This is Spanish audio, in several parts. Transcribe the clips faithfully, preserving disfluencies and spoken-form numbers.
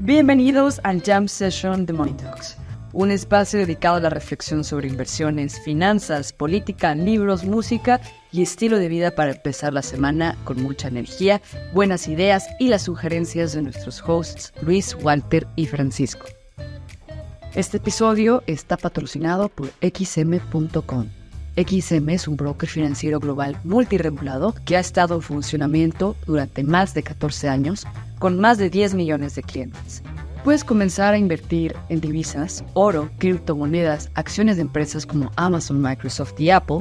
Bienvenidos al Jam Session de Money Talks, un espacio dedicado a la reflexión sobre inversiones, finanzas, política, libros, música y estilo de vida para empezar la semana con mucha energía, buenas ideas y las sugerencias de nuestros hosts Luis, Walter y Francisco. Este episodio está patrocinado por X M punto com. X M es un broker financiero global multirregulado que ha estado en funcionamiento durante más de catorce años con más de diez millones de clientes. Puedes comenzar a invertir en divisas, oro, criptomonedas, acciones de empresas como Amazon, Microsoft y Apple,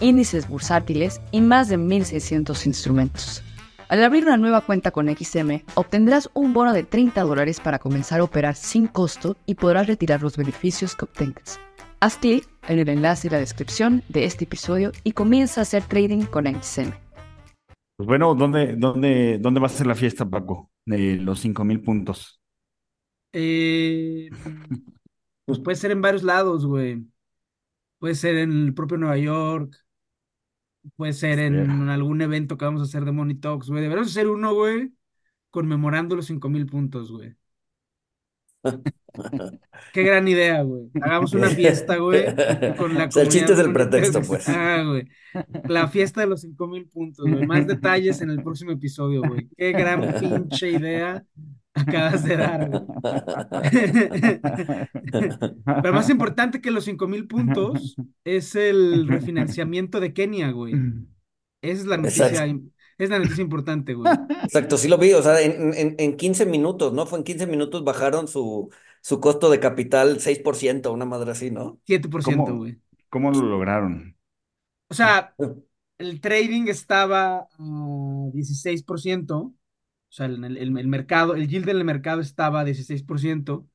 índices bursátiles y más de mil seiscientos instrumentos. Al abrir una nueva cuenta con X M, obtendrás un bono de treinta dólares para comenzar a operar sin costo y podrás retirar los beneficios que obtengas. Haz clic en el enlace y la descripción de este episodio y comienza a hacer trading con X M. Pues bueno, ¿dónde, dónde, dónde vas a hacer la fiesta, Paco? De los cinco mil puntos. Eh, pues puede ser en varios lados, güey. Puede ser en el propio Nueva York. Puede ser en, en algún evento que vamos a hacer de Money Talks, güey. Deberíamos hacer uno, güey, conmemorando los cinco mil puntos, güey. Qué gran idea, güey. Hagamos una fiesta, güey, con la o sea, el chiste es el pretexto, pues. Ah, güey. La fiesta de los cinco mil puntos, güey. Más detalles en el próximo episodio, güey. Qué gran pinche idea acabas de dar, güey. Pero más importante que los cinco mil puntos es el refinanciamiento de Kenia, güey. Esa es la noticia. Exacto. Es la noticia importante, güey. Exacto, sí lo vi. O sea, en, en, en quince minutos, ¿no? Fue en quince minutos bajaron su, su costo de capital seis por ciento, una madre así, ¿no? siete por ciento, ¿Cómo, güey. ¿Cómo lo lograron? O sea, el trading estaba uh, dieciséis por ciento. O sea, el, el, el mercado, el yield del mercado estaba dieciséis por ciento.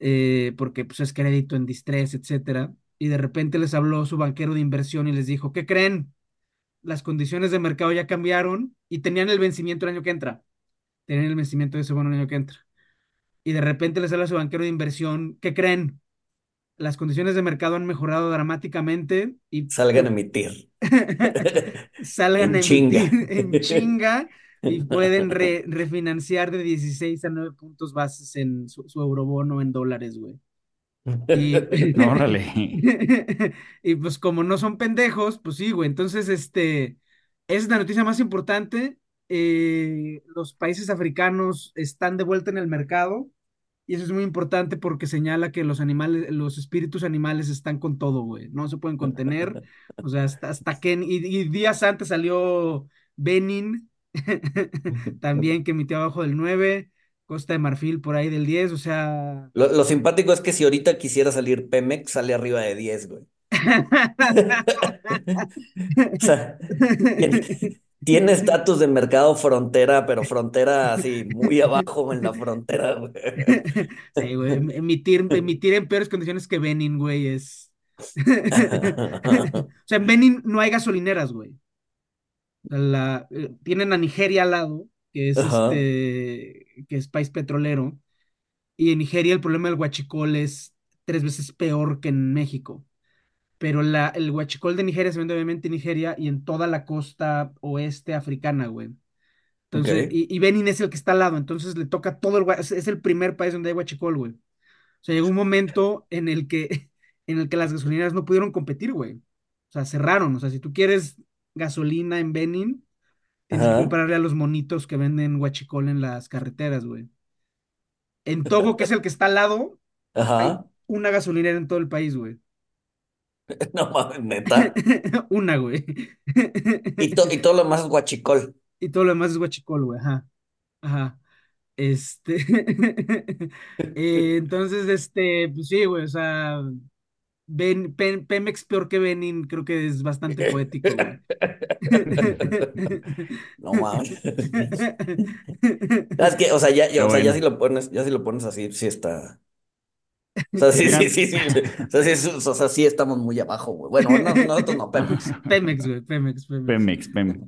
Eh, porque pues es crédito en distress, etcétera. Y de repente les habló su banquero de inversión y les dijo, ¿qué creen? Las condiciones de mercado ya cambiaron y tenían el vencimiento el año que entra. Tenían el vencimiento de ese bono el año que entra. Y de repente les habla a su banquero de inversión, ¿qué creen? Las condiciones de mercado han mejorado dramáticamente y... Salgan a emitir. Salgan en a chinga. Emitir en chinga y pueden re- refinanciar de dieciséis a nueve puntos bases en su, su eurobono en dólares, güey. Y, no, órale. Y pues como no son pendejos, pues sí, güey. Entonces, este, esa es la noticia más importante. Eh, los países africanos están de vuelta en el mercado y eso es muy importante porque señala que los animales, los espíritus animales están con todo, güey. No se pueden contener. O sea, hasta, hasta que y, y días antes salió Benin también que emitió abajo del nueve. Costa de Marfil por ahí del diez, o sea... Lo, lo simpático es que si ahorita quisiera salir Pemex, sale arriba de diez, güey. O sea, tiene estatus de mercado frontera, pero frontera así, muy abajo en la frontera, güey. Sí, güey, emitir, emitir en peores condiciones que Benin, güey, es... O sea, en Benin no hay gasolineras, güey. La, tienen a Nigeria al lado, que es Ajá. este... que es país petrolero, y en Nigeria el problema del huachicol es tres veces peor que en México, pero la, el huachicol de Nigeria se vende obviamente en Nigeria y en toda la costa oeste africana, güey. Entonces, okay. y, y Benin es el que está al lado, entonces le toca todo el huachicol, es el primer país donde hay huachicol, güey. O sea, llegó un momento en el que, en el que las gasolineras no pudieron competir, güey. O sea, cerraron, o sea, si tú quieres gasolina en Benin, tienes que comprarle a los monitos que venden huachicol en las carreteras, güey. En Togo, que es el que está al lado, Ajá. hay una gasolinera en todo el país, güey. No mames, neta. Una, güey. Y, to- y todo lo demás es huachicol. Y todo lo demás es huachicol, güey, ajá. Ajá. Este. eh, entonces, este, pues sí, güey, o sea. Ben, Pen, Pemex peor que Benin, creo que es bastante poético, güey. No mames. Es que, o sea, ya, ya, o sea, bueno. ya si lo pones, ya si lo pones así, sí está. O sea, sí, sí, sí, sí. O sea, sí, o sea, sí estamos muy abajo, güey. Bueno, no, nosotros no, Pemex. Pemex, güey, Pemex, Pemex. Pemex, Pemex.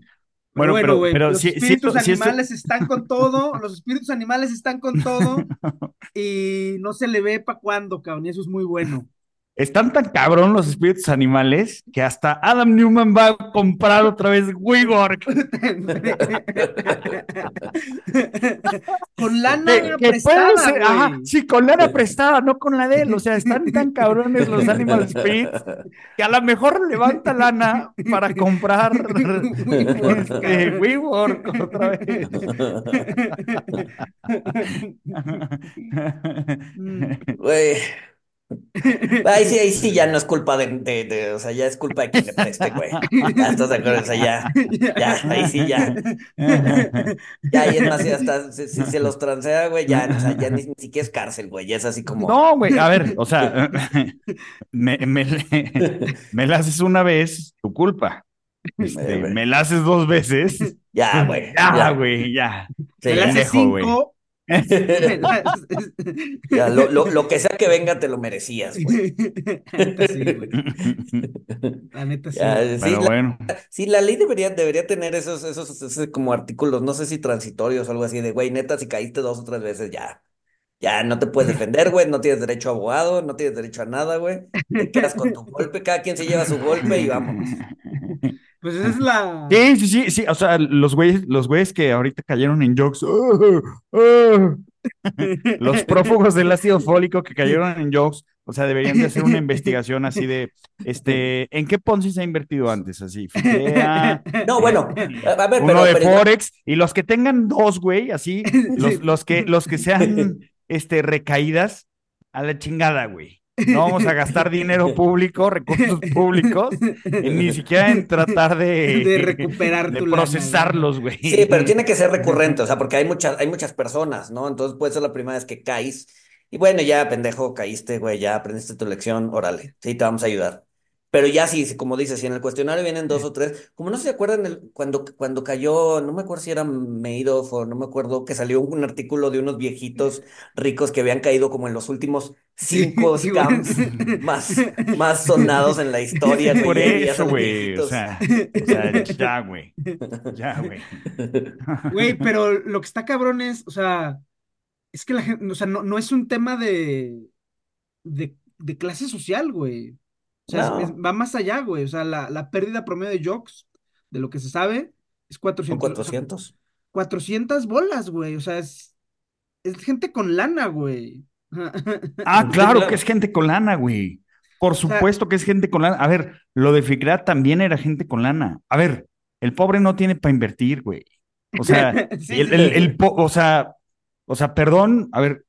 Bueno, bueno, pero, güey, pero los si, espíritus si, animales si esto... están con todo, los espíritus animales están con todo, y no se le ve para cuándo, cabrón, y eso es muy bueno. Están tan cabrón los espíritus animales que hasta Adam Newman va a comprar otra vez WeWork. Con lana que, que prestada, ser, ajá, sí, con lana prestada, no con la de él. O sea, están tan cabrones los Animal Spirits que a lo mejor levanta lana para comprar WeWork, este, WeWork otra vez. Güey. Ahí sí, ahí sí, ya no es culpa de, de, de, o sea, ya es culpa de quien le preste, güey. Ya estás de acuerdo, o sea, ya, ya, ahí sí, ya. Ya, y es más, ya está, si, si se los transea, güey, ya, o sea, ya ni, ni siquiera es cárcel, güey, ya es así como. No, güey, a ver, o sea, me, me, me la haces una vez, tu culpa. Este, me la haces dos veces. Ya, güey. Ya, güey, ya. Me la haces cinco. Ya, lo, lo, lo que sea que venga te lo merecías, güey. La neta sí, güey. La neta sí. Ya, sí, pero la, bueno. Sí, la ley debería, debería tener esos, esos, esos como artículos, no sé si transitorios o algo así, de güey, neta, si caíste dos o tres veces, ya. Ya no te puedes defender, güey, no tienes derecho a abogado, no tienes derecho a nada, güey. Te quedas con tu golpe, cada quien se lleva su golpe y vámonos. Pues esa es la... Sí, sí, sí, sí, o sea, los güeyes, los güeyes que ahorita cayeron en Jokes, oh, oh. Los prófugos del ácido fólico que cayeron en Jokes, o sea, deberían de hacer una investigación así de, este, ¿en qué Ponzi se ha invertido antes? Así, fitea, no, bueno, a ver, uno pero, de pero... Forex, y los que tengan dos, güey, así, los, los, que, los que sean, este, recaídas, a la chingada, güey. No vamos a gastar dinero público, recursos públicos, ni siquiera en tratar de, de recuperar de tu procesarlos, güey. Sí, pero tiene que ser recurrente, o sea, porque hay muchas, hay muchas personas, ¿no? Entonces puede ser la primera vez que caes, y bueno, ya, pendejo, caíste, güey, ya aprendiste tu lección, órale, sí, te vamos a ayudar. Pero ya sí, como dices, si en el cuestionario vienen dos o tres, como no se acuerdan el, cuando, cuando cayó, no me acuerdo si era Madoff o no me acuerdo, que salió un artículo de unos viejitos ricos que habían caído como en los últimos cinco scams más, más sonados en la historia. Por güey, eso, güey, o sea, o sea, ya, güey, ya, güey. Güey, pero lo que está cabrón es, o sea, es que la gente, o sea, no, no es un tema de, de, de clase social, güey. O sea, no. es, es, va más allá, güey. O sea, la, la pérdida promedio de Jokes, de lo que se sabe, es cuatrocientos. ¿cuatrocientos? cuatrocientas bolas, güey. O sea, es, es gente con lana, güey. Ah, claro que es gente con lana, güey. Por supuesto, o sea, que es gente con lana. A ver, lo de Ficra también era gente con lana. A ver, el pobre no tiene para invertir, güey. O sea, sí, el, sí. El, el, el po- o sea, o sea, perdón, a ver,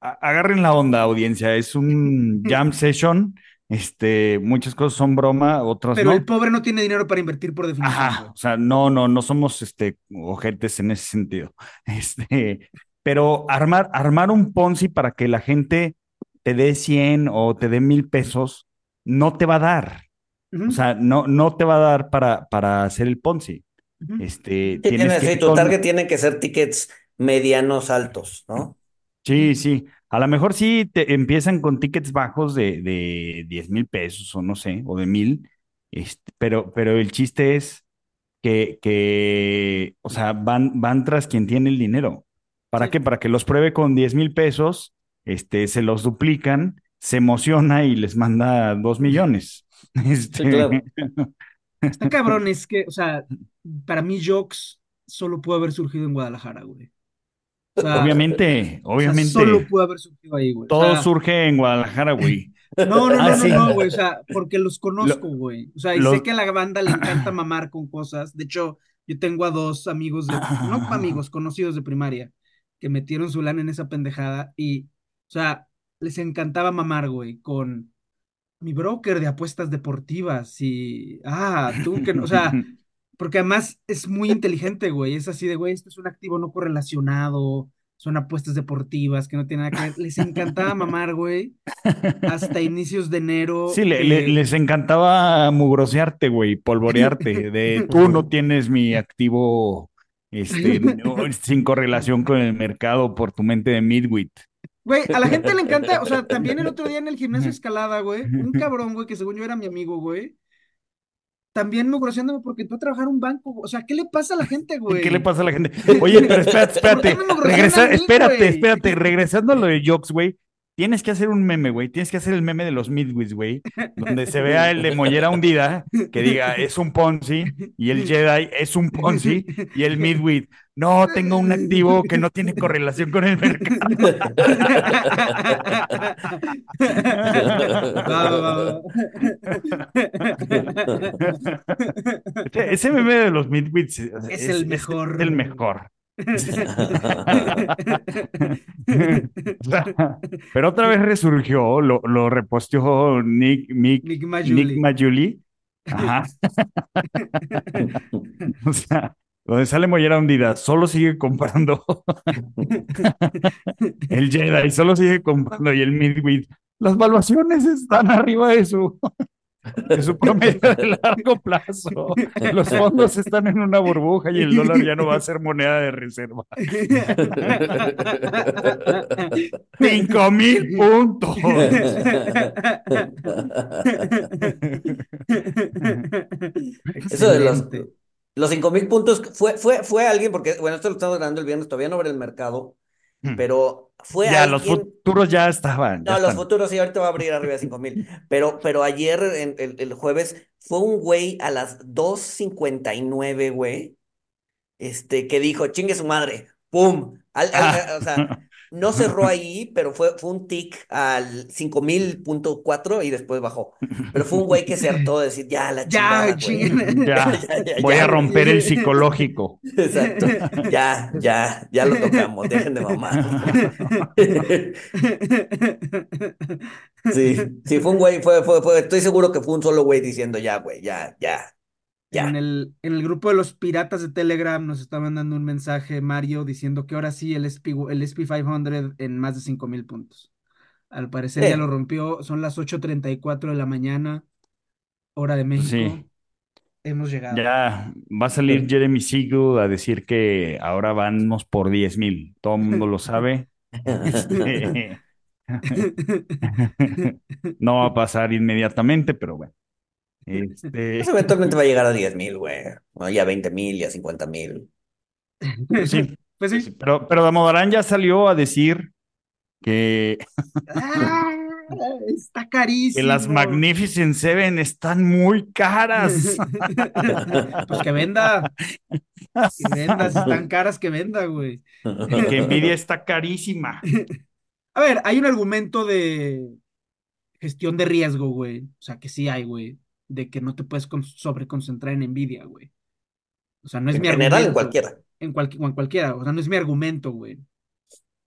a- agarren la onda, audiencia. Es un jam session. Este, muchas cosas son broma, otras pero no. Pero el pobre no tiene dinero para invertir por definición. Ajá, o sea, no, no, no somos este, ojetes en ese sentido. Este, pero armar, armar un Ponzi para que la gente te dé cien o te dé mil pesos, no te va a dar. Uh-huh. O sea, no, no te va a dar para, para hacer el Ponzi. Uh-huh. Este, sí, tienes que... Sí, tu target tienen que ser tickets medianos altos, ¿no? Sí, sí. A lo mejor sí te empiezan con tickets bajos de, de diez mil pesos o no sé, o de mil, este, pero, pero el chiste es que, que o sea, van, van tras quien tiene el dinero. ¿Para sí. qué? Para que los pruebe con diez mil pesos, este, se los duplican, se emociona y les manda dos millones. Este... Sí, claro. Está cabrón, es que, o sea, para mí Jokes solo pudo haber surgido en Guadalajara, güey. O sea, obviamente, obviamente. O sea, solo pudo haber surgido ahí, güey. Todo o sea, surge en Guadalajara, güey. No, no, no, ah, no, sí. no, güey. O sea, porque los conozco, lo, güey. O sea, y lo... sé que a la banda le encanta mamar con cosas. De hecho, yo tengo a dos amigos, de, no amigos, conocidos de primaria, que metieron su lana en esa pendejada y, o sea, les encantaba mamar, güey, con mi broker de apuestas deportivas y, ah, tú que no, o sea... Porque además es muy inteligente, güey. Es así de, güey, esto es un activo no correlacionado, son apuestas deportivas que no tienen nada que ver. Les encantaba mamar, güey, hasta inicios de enero. Sí, le, eh... le, les encantaba mugrosearte, güey, polvorearte. De tú no tienes mi activo este, no, sin correlación con el mercado por tu mente de midwit. Güey, a la gente le encanta, o sea, también el otro día en el gimnasio escalada, güey, un cabrón, güey, que según yo era mi amigo, güey, también mugroseándome porque tú a trabajar un banco, o sea, ¿qué le pasa a la gente, güey? ¿Qué le pasa a la gente? Oye, pero espérate, espérate, Regresa, mí, espérate, güey? espérate, regresando a lo de Jokes, güey, tienes que hacer un meme, güey. Tienes que hacer el meme de los midwits, güey. Donde se vea el de mollera hundida, que diga, es un Ponzi. Y el Jedi, es un Ponzi. Y el midwit, no, tengo un activo que no tiene correlación con el mercado. Va, va, va. Ese meme de los midwits es, es el mejor. Es el mejor. Pero otra vez resurgió, lo, lo reposteó Nick, Mick, Nick Majuli. Nick Majuli. Ajá. O sea, donde sale mollera hundida, solo sigue comprando. El Jedi solo sigue comprando y el Midwit. Las valuaciones están arriba de su... Es su promedio de largo plazo. Los fondos están en una burbuja y el dólar ya no va a ser moneda de reserva. ¡Cinco mil puntos! Eso de los, los cinco mil puntos fue, fue, fue alguien, porque bueno, esto lo estamos hablando el viernes, todavía no abre el mercado, pero fue ya, alguien... los futuros ya estaban. Ya no, están. Los futuros sí, ahorita va a abrir arriba de cinco mil. Pero, pero ayer, en, el, el jueves, fue un güey a las dos cincuenta y nueve, güey, este, que dijo, chingue su madre, ¡pum! Al, al, ah. O sea, no cerró ahí, pero fue, fue un tick al cinco mil punto cuatro y después bajó. Pero fue un güey que se hartó de decir, ya, la chingada, güey. Ya, ya, ya, voy ya. a romper el psicológico. Exacto. Ya, ya, ya lo tocamos, dejen de mamar. Sí, sí, fue un güey, fue, fue, fue, estoy seguro que fue un solo güey diciendo, ya, güey, ya, ya. Ya. En el, en el grupo de los piratas de Telegram nos está mandando un mensaje Mario diciendo que ahora sí el S and P quinientos en más de cinco mil puntos. Al parecer sí. Ya lo rompió, son las ocho treinta y cuatro de la mañana, hora de México. Sí. Hemos llegado. Ya va a salir sí. Jeremy Siegel a decir que ahora vamos por diez mil. Todo el mundo lo sabe. No va a pasar inmediatamente, pero bueno. Este... Pues eventualmente va a llegar a diez mil, güey. Bueno, ya veinte mil, ya cincuenta mil. Sí, pues sí. Pero, pero Damodarán ya salió a decir que... Ah, está carísimo. Que las Magnificent Seven están muy caras. Pues que venda. Que venda, si están caras, que venda, güey. Que Nvidia está carísima. A ver, hay un argumento de gestión de riesgo, güey. O sea, que sí hay, güey. De que no te puedes sobreconcentrar en Nvidia, güey. O sea, no es en mi general, argumento. En cualquiera. En, cual, en cualquiera. O sea, no es mi argumento, güey.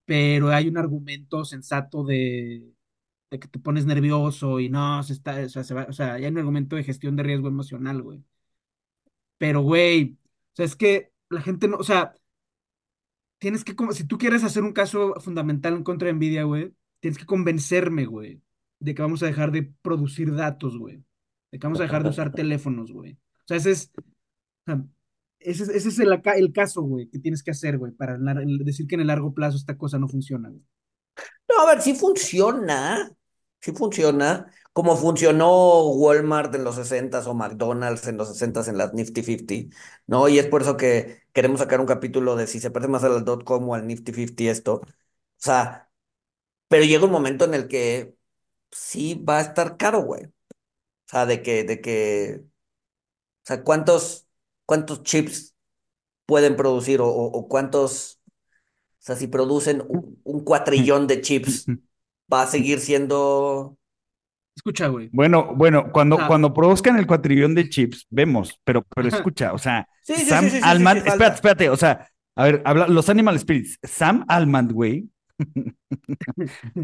Pero hay un argumento sensato de, de que te pones nervioso y no, se está, o sea, se va, o sea, hay un argumento de gestión de riesgo emocional, güey. Pero, güey, o sea, es que la gente no, o sea, tienes que, como, si tú quieres hacer un caso fundamental en contra de Nvidia, güey, tienes que convencerme, güey, de que vamos a dejar de producir datos, güey. De que vamos a dejar de usar teléfonos, güey. O sea, ese es, o sea, ese es, ese es el, el caso, güey, que tienes que hacer, güey, para el, decir que en el largo plazo esta cosa no funciona, güey. No, a ver, sí funciona. Sí funciona. Como funcionó Walmart en los sesentas o McDonald's en los sesentas en las Nifty Fifty, ¿no? Y es por eso que queremos sacar un capítulo de si se parece más a las dot com o al Nifty Fifty esto. O sea, pero llega un momento en el que sí va a estar caro, güey. O sea, de que, de que, o sea, ¿cuántos, cuántos chips pueden producir? O, o cuántos, o sea, si producen un, un cuatrillón de chips, va a seguir siendo... Escucha, güey. Bueno, bueno, cuando, ah. cuando produzcan el cuatrillón de chips, vemos, pero, pero escucha, o sea, sí, sí, Sam sí, sí, sí, Altman, sí, sí, sí, espérate, espérate, o sea, a ver, habla, los Animal Spirits, Sam Altman, güey,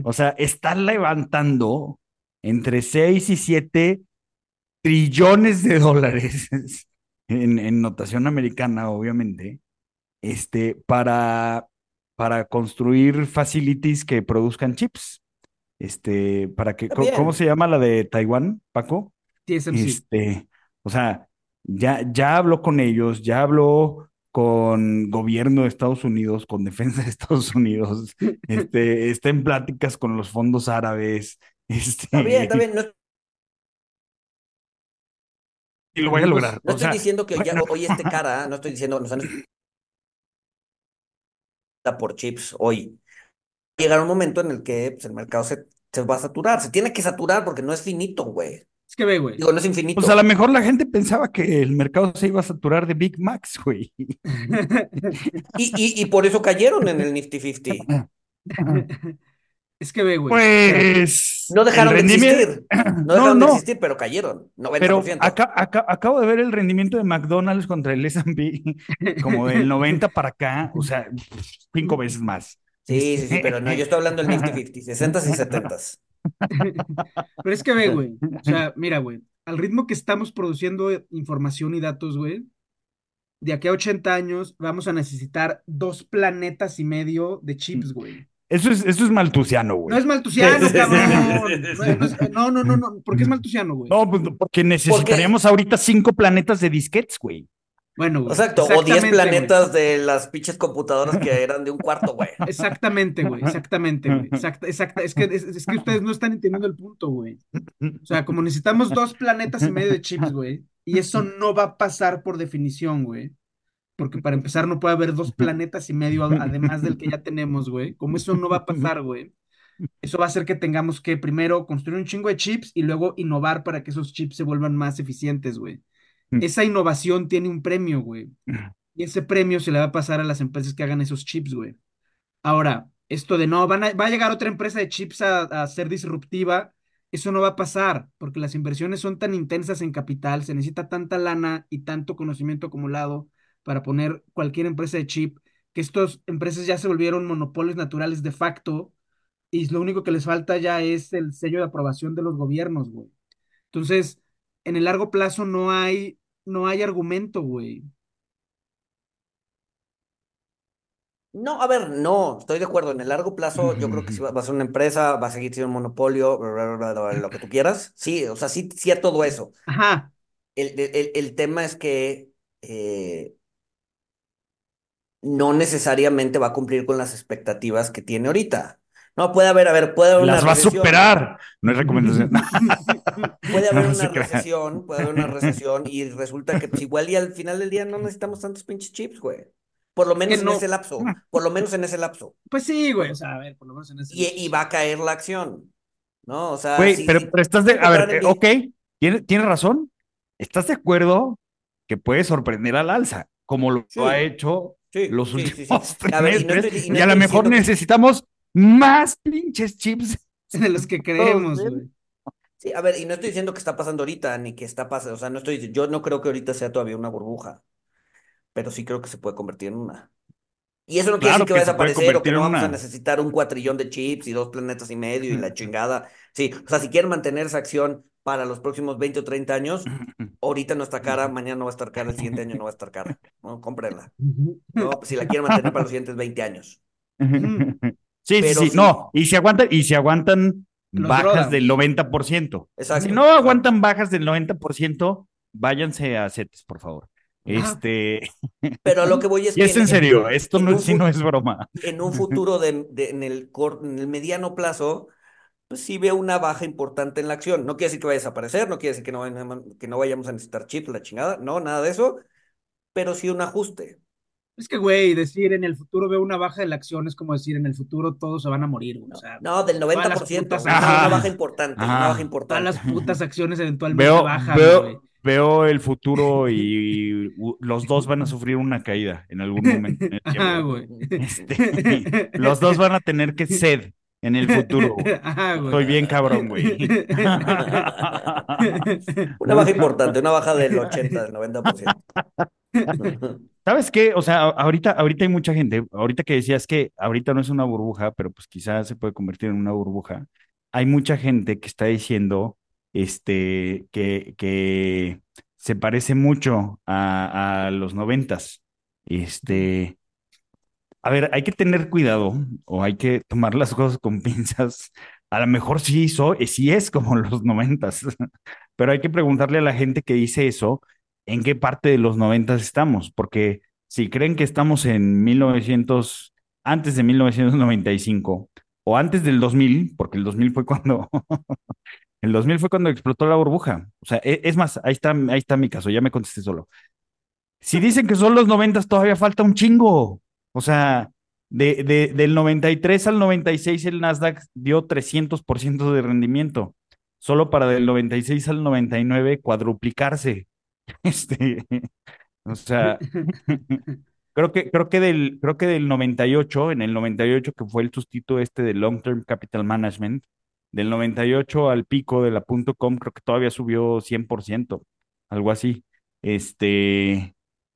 o sea, está levantando entre seis y siete... trillones de dólares en, en notación americana, obviamente, este, para, para construir facilities que produzcan chips. Este, para que, ¿cómo, ¿cómo se llama la de Taiwán, Paco? T S M C. Este, o sea, ya, ya habló con ellos, ya habló con gobierno de Estados Unidos, con defensa de Estados Unidos, este, está en pláticas con los fondos árabes. Este... Está bien, está bien, no... Y lo voy a lograr. No o estoy sea, diciendo que bueno. ya, hoy esté cara, no estoy diciendo... No, no, por chips hoy. llegar un momento en el que pues, el mercado se, se va a saturar. Se tiene que saturar porque no es finito, güey. Es que ve, güey. Digo, no es infinito. Pues a lo mejor la gente pensaba que el mercado se iba a saturar de Big Macs, güey. y, y, y por eso cayeron en el Nifty Fifty. Es que ve, güey. Pues... No dejaron de existir. No dejaron no, no. de existir, pero cayeron. noventa por ciento. Pero acá, acá, acabo de ver el rendimiento de McDonald's contra el ese and pe como del noventa para acá. O sea, cinco veces más. Sí, sí, sí, pero no, yo estoy hablando del Nifty Fifty, sesentas y setentas. Pero es que ve, güey, o sea, mira, güey, al ritmo que estamos produciendo información y datos, güey, de aquí a ochenta años vamos a necesitar dos planetas y medio de chips, güey. Eso es, eso es maltusiano, güey. No es maltusiano, cabrón. No, no, no, no, ¿por qué es maltusiano, güey? No, pues porque necesitaríamos ¿Por ahorita cinco planetas de disquetes, güey. Bueno, güey. Exacto, o diez planetas, güey, de las pinches computadoras que eran de un cuarto, güey. Exactamente, güey, exactamente, güey. Exacta, exacta. Es que, es, es que ustedes no están entendiendo el punto, güey. O sea, como necesitamos dos planetas y medio de chips, güey, y eso no va a pasar por definición, güey. Porque para empezar no puede haber dos planetas y medio además del que ya tenemos, güey. Como eso no va a pasar, güey. Eso va a hacer que tengamos que primero construir un chingo de chips y luego innovar para que esos chips se vuelvan más eficientes, güey. Esa innovación tiene un premio, güey. Y ese premio se le va a pasar a las empresas que hagan esos chips, güey. Ahora, esto de no, van a, va a llegar otra empresa de chips a, a ser disruptiva, eso no va a pasar, porque las inversiones son tan intensas en capital, se necesita tanta lana y tanto conocimiento acumulado para poner cualquier empresa de chip, que estas empresas ya se volvieron monopolios naturales de facto, y lo único que les falta ya es el sello de aprobación de los gobiernos, güey. Entonces, en el largo plazo no hay... No hay argumento, güey. No, a ver, no, estoy de acuerdo. En el largo plazo, yo creo que si va, va a ser una empresa, va a seguir siendo un monopolio, bla, bla, bla, bla, lo que tú quieras. Sí, o sea, sí, sí a todo eso. Ajá. El, el, el tema es que eh, no necesariamente va a cumplir con las expectativas que tiene ahorita. No, puede haber, a ver, puede haber una Las va recesión. A superar. No es recomendación. Puede haber no, no una recesión, puede haber una recesión y resulta que pues, igual y al final del día no necesitamos tantos pinches chips, güey. Por lo menos es que en no. ese lapso. Por lo menos en ese lapso. Pues sí, güey. O sea, a ver, por lo menos en ese y, lapso. Y va a caer la acción, ¿no? O sea, güey, sí, pero, sí, pero estás de... A ver, eh, ok, ¿tienes, tienes razón. ¿Estás de acuerdo que puede sorprender al alza? Como lo sí. ha hecho sí. los sí, últimos sí, sí. A ver, y, no estoy, y, no y a lo mejor necesitamos... Más pinches chips de los que creemos, güey. Sí, a ver, y no estoy diciendo que está pasando ahorita, ni que está pasando, o sea, no estoy, yo no creo que ahorita sea todavía una burbuja, pero sí creo que se puede convertir en una. Y eso no quiere claro decir que, que va a desaparecer o que no vamos una. a necesitar un cuatrillón de chips y dos planetas y medio y la chingada. Sí, o sea, si quieren mantener esa acción para los próximos veinte o treinta años, ahorita no está cara, mañana no va a estar cara, el siguiente año no va a estar cara. No, cómprenla. No, si la quieren mantener para los siguientes veinte años. Sí, pero sí, sí, no, y si aguantan, y si aguantan bajas drogan. del noventa por ciento. Exacto. Si no aguantan bajas del noventa por ciento, váyanse a CETES, por favor. Ah, este. Pero lo que voy es que. Es en serio, el, esto no, sí no es broma. En un futuro de, de en el cor, en el mediano plazo, pues sí veo una baja importante en la acción. No quiere decir que vaya a desaparecer, no quiere decir que no, que no vayamos a necesitar chips, la chingada, no, nada de eso, pero sí un ajuste. Es que, güey, decir en el futuro veo una baja de la acción es como decir en el futuro todos se van a morir. O sea, no, del noventa por ciento putas, ajá, una baja importante, ajá, una baja importante. Todas las putas acciones eventualmente veo, bajan, güey. Veo el futuro y, y los dos van a sufrir una caída en algún momento. En el ajá, güey. Este, los dos van a tener que ceder en el futuro. Ajá, güey. Estoy bien cabrón, güey. Una baja importante, una baja del ochenta, del noventa por ciento. ¿Sabes qué? O sea, ahorita, ahorita hay mucha gente, ahorita que decías que ahorita no es una burbuja, pero pues quizás se puede convertir en una burbuja, hay mucha gente que está diciendo este, que, que se parece mucho a, a los noventas. Este, a ver, hay que tener cuidado o hay que tomar las cosas con pinzas. A lo mejor sí, so, sí es como los noventas, pero hay que preguntarle a la gente que dice eso, ¿en qué parte de los noventas estamos? Porque si creen que estamos en mil novecientos, antes de mil novecientos noventa y cinco o antes del dos mil, porque el dos mil fue cuando el dos mil fue cuando explotó la burbuja. O sea, es más, ahí está, ahí está mi caso, ya me contesté solo. Si dicen que son los noventas, todavía falta un chingo. O sea, De, de, del noventa y tres al noventa y seis el Nasdaq dio trescientos por ciento de rendimiento, solo para del noventa y seis al noventa y nueve cuadruplicarse. Este, o sea, creo que, creo que del, creo que del noventa y ocho, en el noventa y ocho que fue el sustituto este de Long Term Capital Management, del noventa y ocho al pico de la .com, creo que todavía subió cien por ciento, algo así. Este,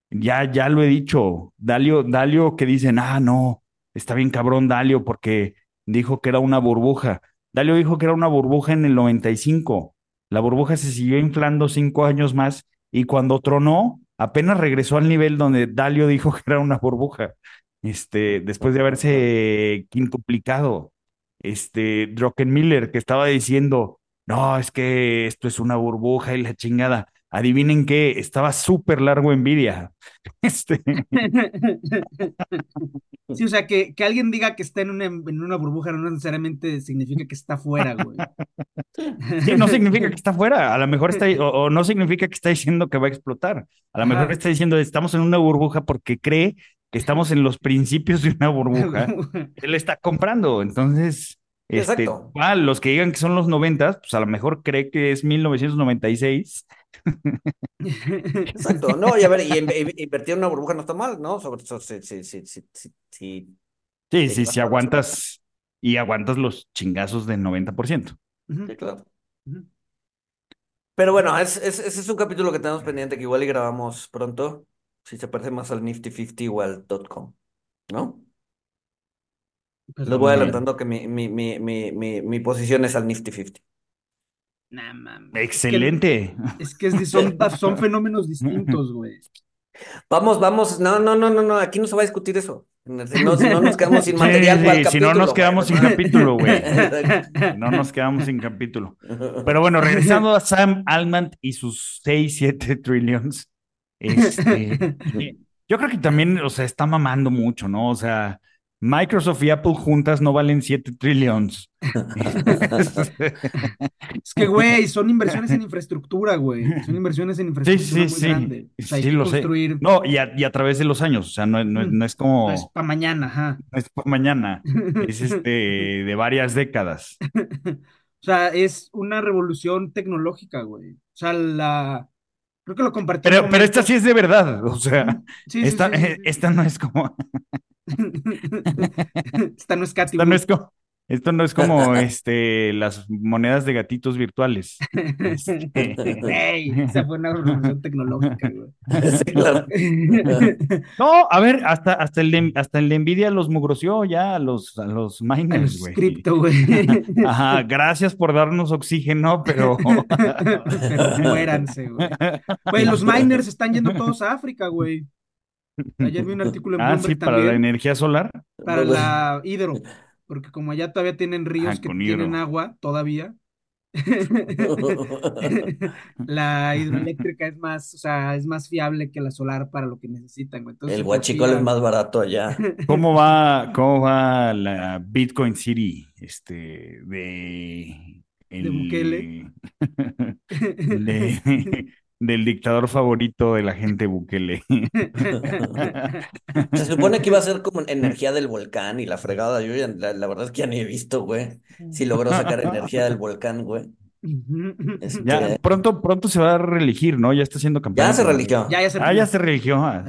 ya, ya lo he dicho, Dalio, Dalio que dicen, ah, no, está bien cabrón Dalio porque dijo que era una burbuja. Dalio dijo que era una burbuja en el noventa y cinco. La burbuja se siguió inflando cinco años más y cuando tronó, apenas regresó al nivel donde Dalio dijo que era una burbuja, este, después de haberse quintuplicado. Este, Druckenmiller, que estaba diciendo, no, es que esto es una burbuja y la chingada. Adivinen qué, estaba súper largo Nvidia. Este... Sí, o sea, que, que alguien diga que está en una, en una burbuja no necesariamente significa que está fuera, güey. Sí, no significa que está fuera, a lo mejor está, o, o no significa que está diciendo que va a explotar. A lo mejor Ajá. está diciendo, estamos en una burbuja porque cree que estamos en los principios de una burbuja. Él está comprando, entonces... Este, Exacto. Ah, los que digan que son los noventas, pues a lo mejor cree que es mil novecientos noventa y seis. Exacto, no, y a ver, y, y, y invertir en una burbuja no está mal, ¿no? Sobre eso, si, si, si, si, si, si, sí, sí, si aguantas y aguantas los chingazos del noventa por ciento. Sí, claro. Uh-huh. Pero bueno, es, es, ese es un capítulo que tenemos pendiente que igual y grabamos pronto, si se parece más al Nifty Fifty o al .com, ¿no? Pues les voy adelantando que mi, mi, mi, mi, mi, mi posición es al Nifty Fifty. Nah, mames. Excelente. Es que, es que son, son fenómenos distintos, güey. Vamos, vamos. No, no, no, no, no. Aquí no se va a discutir eso. No, si no nos quedamos sin material. Sí, para el capítulo, si no nos quedamos güey. sin capítulo, güey. No nos quedamos sin capítulo. Pero bueno, regresando a Sam Altman y sus seis, siete trillones. Este, yo creo que también, o sea, está mamando mucho, ¿no? O sea. Microsoft y Apple juntas no valen siete trillones. Es que, güey, son inversiones en infraestructura, güey. Son inversiones en infraestructura sí, sí, muy sí. grande. O sea, sí, lo construir... sé. No, y a, y a través de los años. O sea, no, no, no es como... No es para mañana, ajá. No es para mañana. Es este de varias décadas. O sea, es una revolución tecnológica, güey. O sea, la... Creo que lo compartí. Pero, pero esta sí es de verdad. O sea, sí, sí, esta, sí, sí, sí. esta no es como... Esta no es Katy, no es como, esto no es como este, las monedas de gatitos virtuales. Hey, esa fue una revolución tecnológica, güey. Sí, claro. No, a ver, hasta, hasta, el de, hasta el de Nvidia los mugroció ya a los, a los miners, güey. Cripto, güey. Ajá, gracias por darnos oxígeno, pero... Pero muéranse, güey. Güey, los miners están yendo todos a África, güey. Ayer vi un artículo en Bloomberg ah, sí, para también, la energía solar. Para la hidro, porque como allá todavía tienen ríos ah, que tienen hidro. agua, todavía. La hidroeléctrica es más, o sea, es más fiable que la solar para lo que necesitan. Entonces, el huachicol es más barato allá. ¿Cómo va, cómo va la Bitcoin City? Este de el, de Bukele. De... Del dictador favorito de la gente, Bukele. Se supone que iba a ser como energía del volcán y la fregada. Yo ya, la, la verdad es que ya ni he visto, güey. Si logró sacar energía del volcán, güey. Este... Ya, pronto, pronto se va a reelegir, ¿no? Ya está siendo campeón. Ya se religió. Ya, ya se religió. Ah, ya se religió. Ah,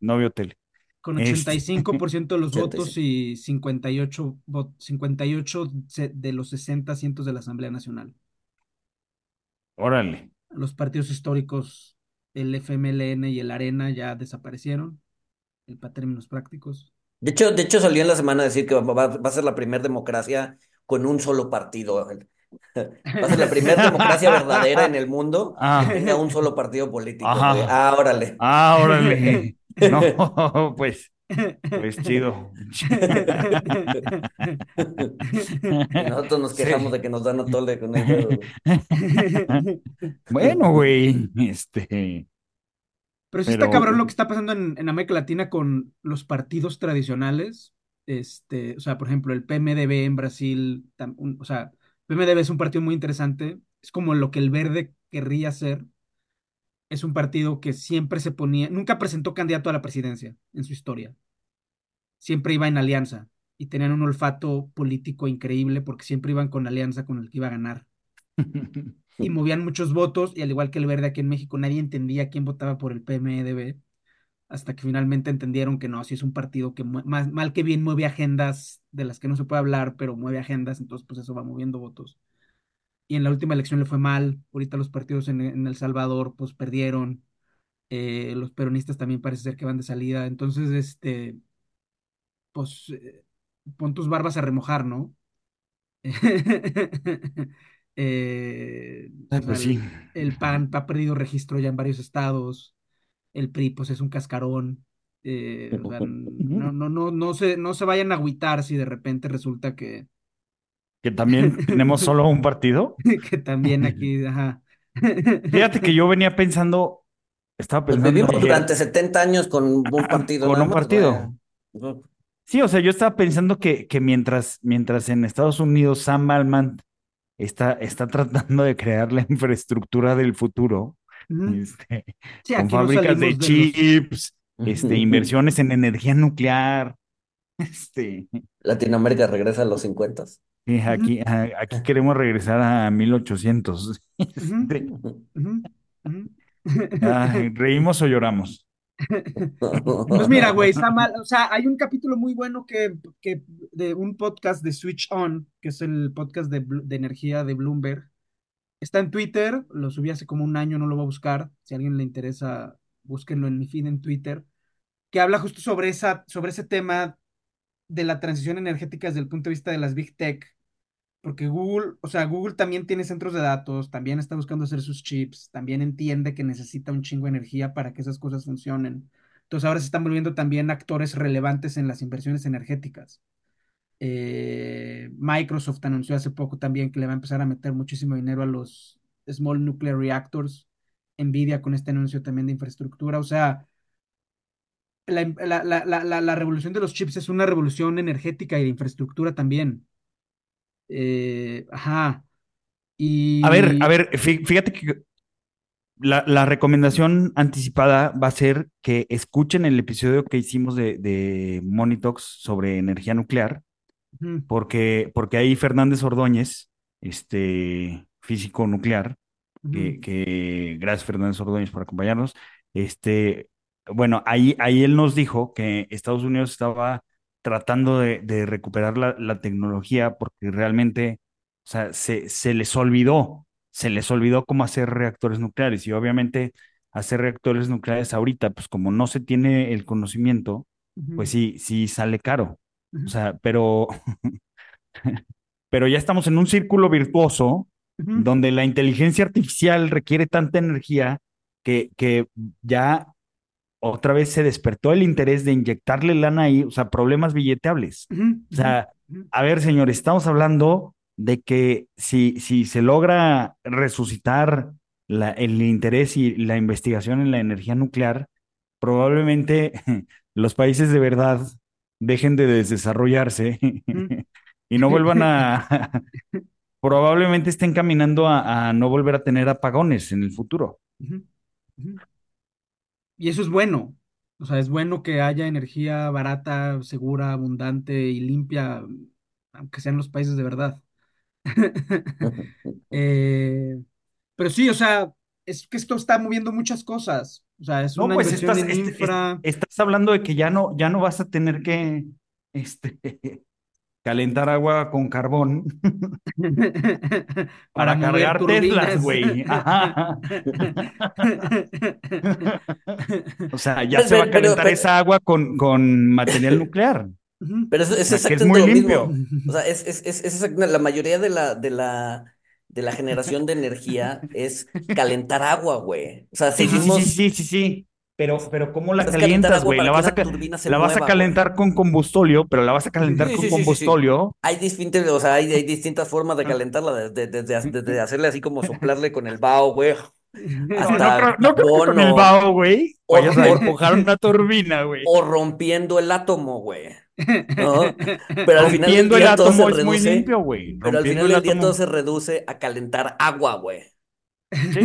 no vio tele. Con ochenta y cinco por ciento de los votos y cincuenta y ocho de los sesenta asientos de la Asamblea Nacional. Órale. Los partidos históricos, el F M L N y el Arena, ya desaparecieron, el para términos prácticos. De hecho, de hecho salió en la semana a decir que va, va, va a ser la primera democracia con un solo partido. Va a ser la primera democracia verdadera en el mundo ah. que tenga un solo partido político. Ah, órale. Ah, órale. No, pues... Pues chido. Nosotros nos quejamos sí. de que nos dan atole con ellos. Bueno, güey, este. Pero sí Pero... está cabrón lo que está pasando en, en América Latina con los partidos tradicionales. Este, o sea, por ejemplo, el P M D B en Brasil, tam, un, o sea, P M D B es un partido muy interesante. Es como lo que el Verde querría hacer. Es un partido que siempre se ponía, nunca presentó candidato a la presidencia en su historia. siempre iba en alianza y tenían un olfato político increíble porque siempre iban con alianza con el que iba a ganar. Y movían muchos votos, y al igual que el verde aquí en México, nadie entendía quién votaba por el P M D B, hasta que finalmente entendieron que no, si es un partido que más mal que bien mueve agendas de las que no se puede hablar, pero mueve agendas, entonces pues eso va moviendo votos. Y en la última elección le fue mal, ahorita los partidos en, en El Salvador pues perdieron, eh, los peronistas también parece ser que van de salida, entonces este, pues eh, pon tus barbas a remojar, ¿no? Eh, ah, pues el, sí. el P A N ha perdido registro ya en varios estados, el P R I pues es un cascarón, eh, o sea, no, no, no, no, se, no se vayan a agüitar si de repente resulta que que también tenemos solo un partido. Que también aquí, ajá. Fíjate que yo venía pensando, estaba pensando... Pues vivimos durante setenta años con un partido. Con un más, partido. Vaya. Sí, o sea, yo estaba pensando que, que mientras, mientras en Estados Unidos Sam Altman Está, está tratando de crear la infraestructura del futuro, uh-huh. este, sí, con fábricas de, de chips, los... este, uh-huh. inversiones en energía nuclear. Este... Latinoamérica regresa a los cincuenta. Sí, aquí, uh-huh. a, aquí queremos regresar a mil ochocientos. Este... Uh-huh. Uh-huh. Ah, ¿reímos o lloramos? Pues mira, güey, Sam, o sea, hay un capítulo muy bueno que, que de un podcast de Switch On, que es el podcast de, de energía de Bloomberg. Está en Twitter, lo subí hace como un año, no lo voy a buscar. Si a alguien le interesa, búsquenlo en mi feed en Twitter, que habla justo sobre, esa, sobre ese tema de la transición energética desde el punto de vista de las Big Tech. Porque Google, o sea, Google también tiene centros de datos, también está buscando hacer sus chips, también entiende que necesita un chingo de energía para que esas cosas funcionen. Entonces ahora se están volviendo también actores relevantes en las inversiones energéticas. Eh, Microsoft anunció hace poco también que le va a empezar a meter muchísimo dinero a los small nuclear reactors. Nvidia con este anuncio también de infraestructura. O sea, la, la, la, la, la revolución de los chips es una revolución energética y de infraestructura también. Eh, ajá. Y... A ver, a ver, fíjate que la, la recomendación anticipada va a ser que escuchen el episodio que hicimos de, de Money Talks sobre energía nuclear, uh-huh. porque, porque ahí Fernández Ordóñez, este físico nuclear, uh-huh. que, que gracias Fernández Ordóñez por acompañarnos, este, bueno, ahí, ahí él nos dijo que Estados Unidos estaba tratando de, de recuperar la, la tecnología porque realmente, o sea, se, se les olvidó, se les olvidó cómo hacer reactores nucleares, y obviamente hacer reactores nucleares ahorita, pues como no se tiene el conocimiento, uh-huh. pues sí, sí sale caro, uh-huh. o sea, pero, pero ya estamos en un círculo virtuoso uh-huh. donde la inteligencia artificial requiere tanta energía que, que ya... otra vez se despertó el interés de inyectarle lana ahí, o sea, problemas billeteables. Uh-huh, o sea, uh-huh. a ver, señores, estamos hablando de que si, si se logra resucitar la, el interés y la investigación en la energía nuclear, probablemente los países de verdad dejen de desdesarrollarse uh-huh. y no vuelvan a... probablemente estén caminando a, a no volver a tener apagones en el futuro. Uh-huh. Uh-huh. Y eso es bueno, o sea, es bueno que haya energía barata, segura, abundante y limpia, aunque sean los países de verdad. eh, pero sí, o sea, es que esto está moviendo muchas cosas. O sea, es no, una pues inversión estás, en infra... est- est- estás hablando de que ya no, ya no vas a tener que este, calentar agua con carbón para, para cargar Teslas, güey. O sea, ya pero, se va a calentar pero, pero, esa agua con, con material nuclear. Pero es, es o sea, exactamente es muy limpio. Lo mismo. O sea, es, es, es, es la mayoría de la, de la, de la generación de energía es calentar agua, güey. O sea, sí, seguimos... sí, sí, sí, sí, sí. Pero, pero ¿cómo la calientas, güey? La vas a, la vas a calentar con combustóleo, pero la vas a calentar sí, sí, con sí, combustóleo. Sí, sí. Hay distintas, o sea, hay, hay distintas formas de calentarla, desde de, de, de, de hacerle así como soplarle con el vaho, güey. Hasta no, no creo, no creo que con el vaho, güey. O empujar una turbina, güey. O rompiendo el átomo, güey. ¿No? Pero al final del día todo se reduce. Pero al final del día todo se reduce a calentar agua, güey. Sí.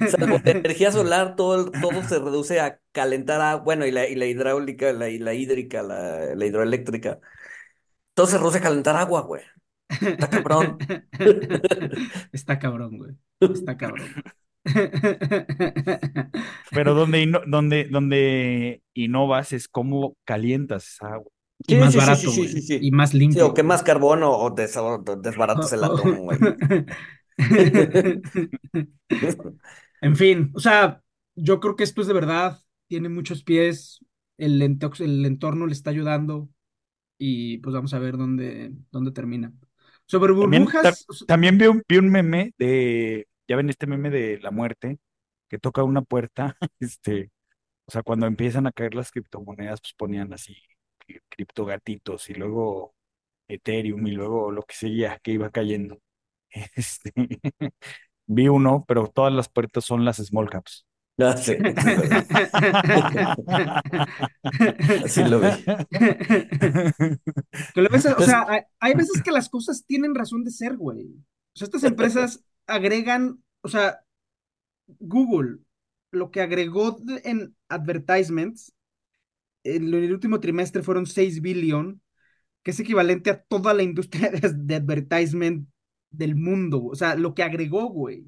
O sea, con energía solar todo, todo se reduce a calentar a, bueno, y la, y la hidráulica, la, y la hídrica, la, la hidroeléctrica. Todo se reduce a calentar agua, güey. Está cabrón. Está cabrón, güey. Está cabrón. Pero donde, ino donde, donde innovas es cómo calientas esa agua. Sí, y más sí, barato, sí, sí, sí, sí. Y más limpio. Sí, o quemas carbono o des desbaratas oh, el oh. átomo, güey. En fin, o sea, yo creo que esto es de verdad, tiene muchos pies, el, entox el entorno le está ayudando y pues vamos a ver dónde, dónde termina. Sobre burbujas... También, ta también vi, un, vi un meme de... Ya ven este meme de la muerte, que toca una puerta, este... O sea, cuando empiezan a caer las criptomonedas, pues ponían así... criptogatitos y luego Ethereum y luego lo que seguía que iba cayendo. Este, vi uno, pero todas las puertas son las small caps. Ah, sí. Así lo vi. Pero a veces, o sea, hay, hay veces que las cosas tienen razón de ser, güey. O sea, estas empresas agregan, o sea, Google, lo que agregó en advertisements en el último trimestre fueron seis billón, que es equivalente a toda la industria de advertisement del mundo, o sea, lo que agregó, güey.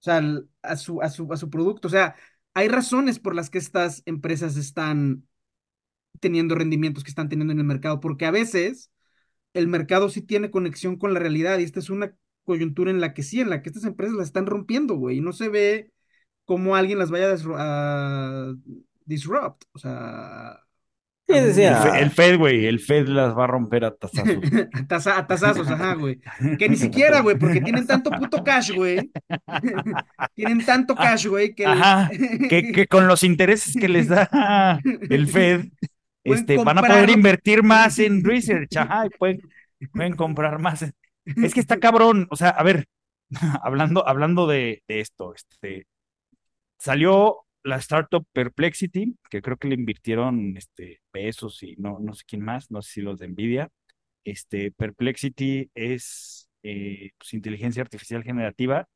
O sea, a su, a su, a su producto. O sea, hay razones por las que estas empresas están teniendo rendimientos que están teniendo en el mercado, porque a veces el mercado sí tiene conexión con la realidad, y esta es una coyuntura en la que sí, en la que estas empresas la están rompiendo, güey, y no se ve cómo alguien las vaya a... Disrupt, o sea... Sí, decía, el, el Fed, güey, el Fed las va a romper a tazazos. A, taza, a tazazos, ajá, güey. Que ni siquiera, güey, porque tienen tanto puto cash, güey. Tienen tanto cash, güey, que... Ajá, el... que, que con los intereses que les da el Fed, este, comprar... van a poder invertir más en research, ajá, y pueden, pueden comprar más. Es que está cabrón, o sea, a ver, hablando, hablando de, de esto, este, salió... la startup Perplexity, que creo que le invirtieron este, pesos y no, no sé quién más, no sé si los de Nvidia. Este, Perplexity es eh, pues, inteligencia artificial generativa,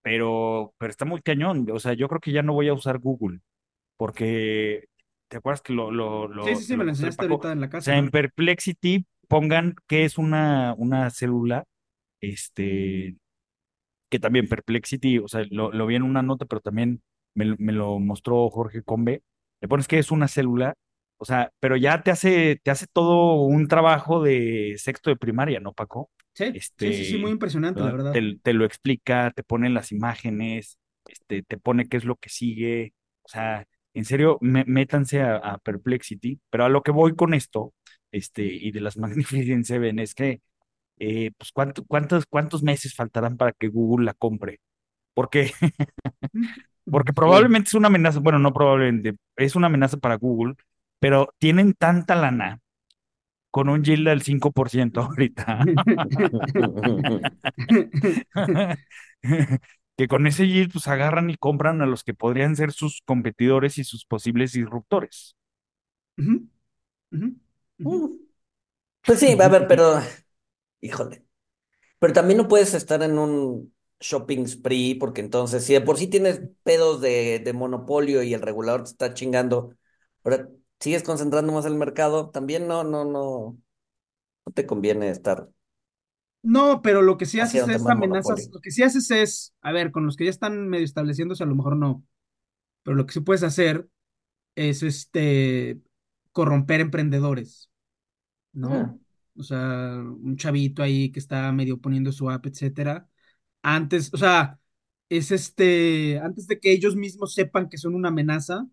pero, pero está muy cañón. O sea, yo creo que ya no voy a usar Google, porque ¿te acuerdas que lo... lo, lo sí, sí, sí, lo, me lo enseñaste ahorita en la casa. O sea, ¿no? En Perplexity pongan que es una, una célula, este, que también Perplexity, o sea, lo, lo vi en una nota, pero también Me, me lo mostró Jorge Combe, le pones que es una célula, o sea, pero ya te hace, te hace todo un trabajo de sexto de primaria, ¿no, Paco? Sí, este, sí, sí, sí, muy impresionante, ¿verdad? La verdad. Te, te lo explica, te pone las imágenes, este, te pone qué es lo que sigue, o sea, en serio, me, métanse a, a Perplexity, pero a lo que voy con esto, este, y de las Magnificent Seven, es que, eh, pues, ¿cuánto, cuántos, ¿cuántos meses faltarán para que Google la compre? Porque... Porque probablemente es una amenaza, bueno, no probablemente, es una amenaza para Google, pero tienen tanta lana con un yield del cinco por ciento ahorita. Que con ese yield pues agarran y compran a los que podrían ser sus competidores y sus posibles disruptores. Uh-huh. Uh-huh. Uh-huh. Pues sí, a ver, pero, híjole, pero también no puedes estar en un... shopping spree, porque entonces si de por sí tienes pedos de, de monopolio y el regulador te está chingando, ahora sigues concentrando más el mercado, también no, no, no, no te conviene estar. No, pero lo que sí haces es amenazas, monopolio. Lo que sí haces es, a ver, con los que ya están medio estableciéndose, a lo mejor no, pero lo que sí puedes hacer es este corromper emprendedores, ¿no? Ah. O sea, un chavito ahí que está medio poniendo su app, etcétera. Antes, o sea, es este, antes de que ellos mismos sepan que son una amenaza,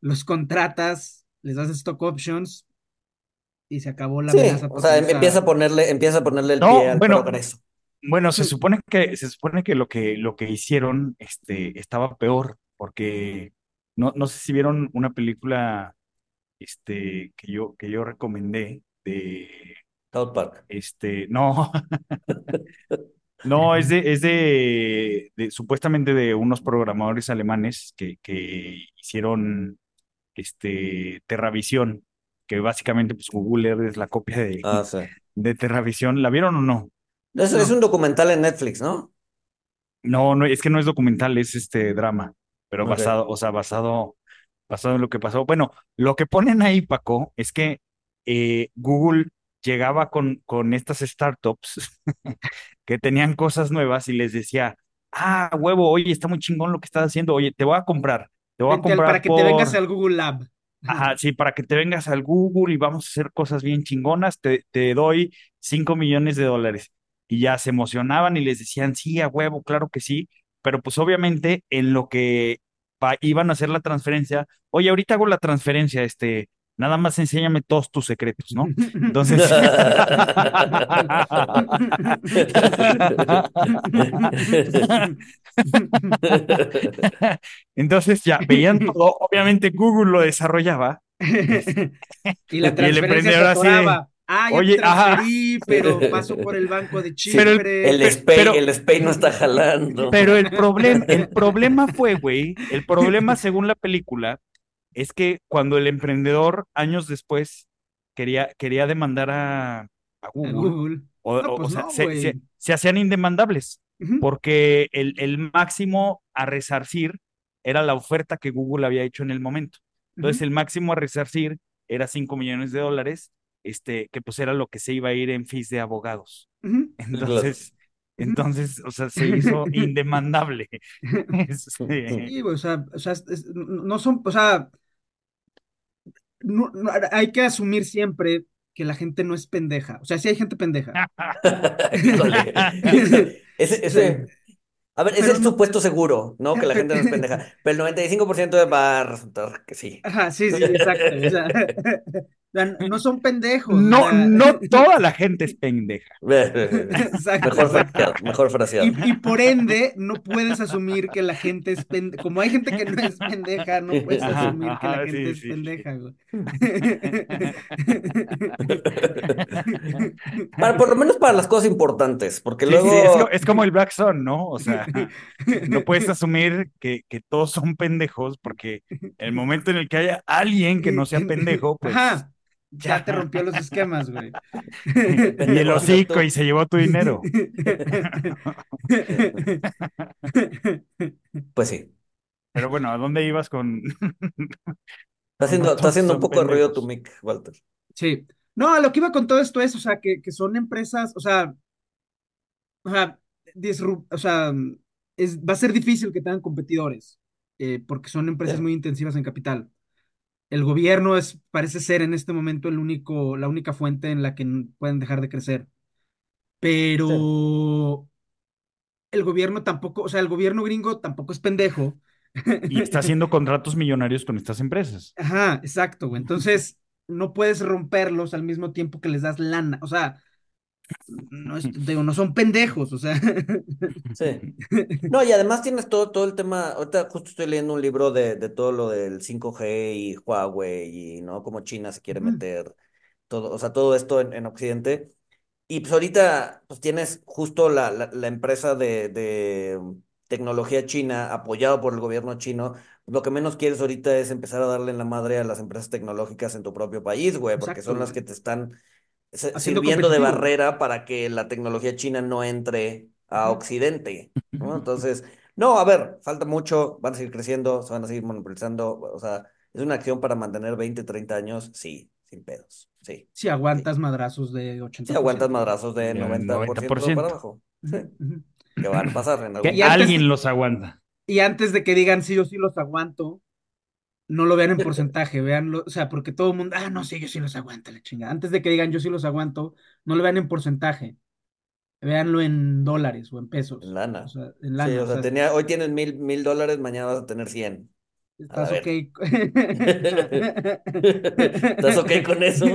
los contratas, les das stock options y se acabó la sí, amenaza. O sea, empieza a ponerle, empieza a ponerle el no, pie al bueno, progreso. Bueno, se supone que, se supone que lo que, lo que hicieron este, estaba peor, porque no, no sé si vieron una película este, que yo, que yo recomendé de South Park. Este, no. No, es de, es de, de supuestamente de unos programadores alemanes que, que hicieron este Terravisión, que básicamente pues Google es la copia de, ah, sí. de Terravisión. ¿La vieron o no? Es, no. es un documental en Netflix, ¿no? No, no, es que no es documental, es este drama, pero okay. basado, o sea, basado, basado en lo que pasó. Bueno, lo que ponen ahí, Paco, es que eh, Google llegaba con, con estas startups que tenían cosas nuevas y les decía, ah, huevo, oye, está muy chingón lo que estás haciendo, oye, te voy a comprar, te voy a Vente comprar. Para que por... te vengas al Google Lab. Ajá, sí, para que te vengas al Google y vamos a hacer cosas bien chingonas, te, te doy cinco millones de dólares. Y ya se emocionaban y les decían, sí, a huevo, claro que sí, pero pues obviamente en lo que pa- iban a hacer la transferencia, oye, ahorita hago la transferencia, este... nada más enséñame todos tus secretos, ¿no? Entonces... Entonces ya, veían todo. Obviamente Google lo desarrollaba. Y la transferencia se atoraba. Ah, ya Oye, transferí, ajá. pero paso por el banco de Chipre. Pero el, el, el, Spay, pero, el Spay no está jalando. Pero el, problem, el problema fue, güey, el problema según la película... es que cuando el emprendedor, años después, quería, quería demandar a, a Google, Google. O, no, o, pues o sea, no, se, se, se hacían indemandables, uh-huh. porque el, el máximo a resarcir era la oferta que Google había hecho en el momento. Entonces, uh-huh. el máximo a resarcir era cinco millones de dólares, este, que pues era lo que se iba a ir en fees de abogados. Uh-huh. Entonces... Claro. Entonces, o sea, se hizo indemandable. Sí, o sea, o sea es, no son, o sea, no, no, hay que asumir siempre que la gente no es pendeja. O sea, sí hay gente pendeja. ese, ese, a ver, ese es el supuesto seguro, ¿no? Que la gente no es pendeja. Pero el noventa y cinco por ciento va a resultar que sí. Ajá, sí, sí, exacto. O sea, no son pendejos. No, o sea. No toda la gente es pendeja. Exacto. Mejor fraseado. Mejor fraseado. Y, y por ende, no puedes asumir que la gente es pendeja. Como hay gente que no es pendeja, no puedes ajá, asumir ajá, que la gente sí, es sí. pendeja. Güey. Para, por lo menos para las cosas importantes, porque sí, luego... Sí, es, es como el Black Sun, ¿no? O sea, no puedes asumir que, que todos son pendejos, porque el momento en el que haya alguien que no sea pendejo, pues... Ajá. Ya te rompió los esquemas, güey. Y el hocico y se llevó tu dinero. Pues sí. Pero bueno, ¿a dónde ibas con...? Está haciendo, está haciendo un poco de ruido tu mic, Walter. Sí. No, lo que iba con todo esto es, o sea, que, que son empresas, o sea... O sea, disrupt, o sea es, va a ser difícil que tengan competidores, eh, porque son empresas muy intensivas en capital. El gobierno es, parece ser en este momento el único, la única fuente en la que pueden dejar de crecer. Pero sí. El gobierno tampoco, o sea, el gobierno gringo tampoco es pendejo. Y está haciendo contratos millonarios con estas empresas. Ajá, exacto, güey. Entonces, no puedes romperlos al mismo tiempo que les das lana. O sea, no, es, digo, no son pendejos, o sea. Sí. No, y además tienes todo, todo el tema. Ahorita justo estoy leyendo un libro de, de todo lo del cinco G y Huawei y no como China se quiere meter todo, o sea, todo esto en, en Occidente. Y pues ahorita pues tienes justo la, la, la empresa de, de tecnología china apoyado por el gobierno chino. Lo que menos quieres ahorita es empezar a darle en la madre a las empresas tecnológicas en tu propio país, güey, porque exacto, son las que te están sirviendo de barrera para que la tecnología china no entre a Occidente, ¿no? Entonces, no, a ver, falta mucho, van a seguir creciendo, se van a seguir monopolizando, o sea, es una acción para mantener veinte, treinta años, sí, sin pedos, sí. Si aguantas sí. madrazos de ochenta por ciento. Si aguantas madrazos de noventa por ciento, noventa por ciento para abajo, sí. Uh-huh. Que van a pasar en algún... Que alguien los aguanta. Y antes de que digan sí, yo sí los aguanto, no lo vean en porcentaje, veanlo, o sea, porque todo el mundo, ah, no, sí, yo sí los aguanto, la chingada. Antes de que digan yo sí los aguanto, no lo vean en porcentaje, véanlo en dólares o en pesos. En lana. O sea, en lana. Sí, o, o sea, sea tenía, hoy tienes mil, mil dólares, mañana vas a tener cien. ¿Estás ok? ¿Estás ok con eso?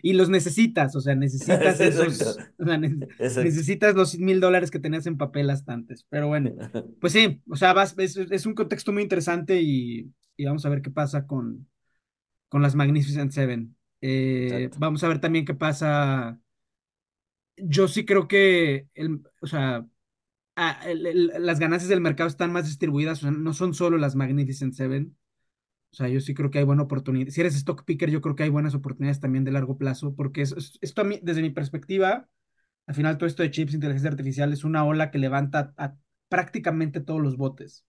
Y los necesitas, o sea, necesitas esos, o sea, necesitas los mil dólares que tenías en papel hasta antes. Pero bueno, pues sí, o sea, vas, es, es un contexto muy interesante y, y vamos a ver qué pasa con, con las Magnificent Seven. Eh, vamos a ver también qué pasa. Yo sí creo que, el, o sea... Ah, el, el, las ganancias del mercado están más distribuidas, o sea, no son solo las Magnificent Seven, O sea, yo sí creo que hay buena oportunidad. Si eres stock picker, yo creo que hay buenas oportunidades también de largo plazo, porque es, es, esto a mí, desde mi perspectiva, al final todo esto de chips, inteligencia artificial, es una ola que levanta a prácticamente todos los botes.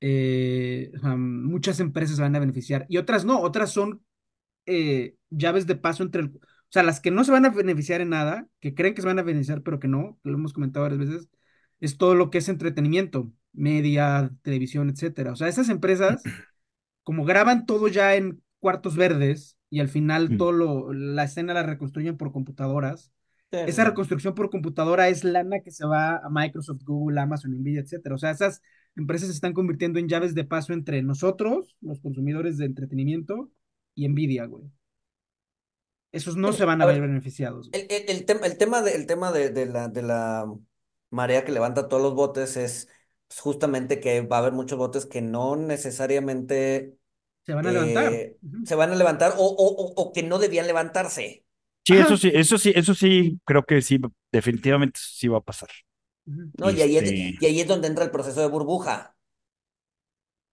Eh, um, muchas empresas se van a beneficiar y otras no, otras son eh, llaves de paso entre el, o sea, las que no se van a beneficiar en nada, que creen que se van a beneficiar pero que no, lo hemos comentado varias veces, es todo lo que es entretenimiento, media, televisión, etcétera. O sea, esas empresas como graban todo ya en cuartos verdes y al final mm. todo lo, la escena la reconstruyen por computadoras. Pero... esa reconstrucción por computadora es lana que se va a Microsoft, Google, Amazon, Nvidia, etcétera. O sea, esas empresas se están convirtiendo en llaves de paso entre nosotros, los consumidores de entretenimiento, y Nvidia, güey. Esos no Pero, se van a, a ver beneficiados. El, el, el, tema, el tema, de, el tema de, de, la, de la marea que levanta todos los botes es justamente que va a haber muchos botes que no necesariamente... se van a eh, levantar. Uh-huh. Se van a levantar o, o, o que no debían levantarse. Sí, Ajá. eso sí, eso sí, eso sí, creo que sí, definitivamente sí va a pasar. No, este... y, ahí es, y ahí es donde entra el proceso de burbuja.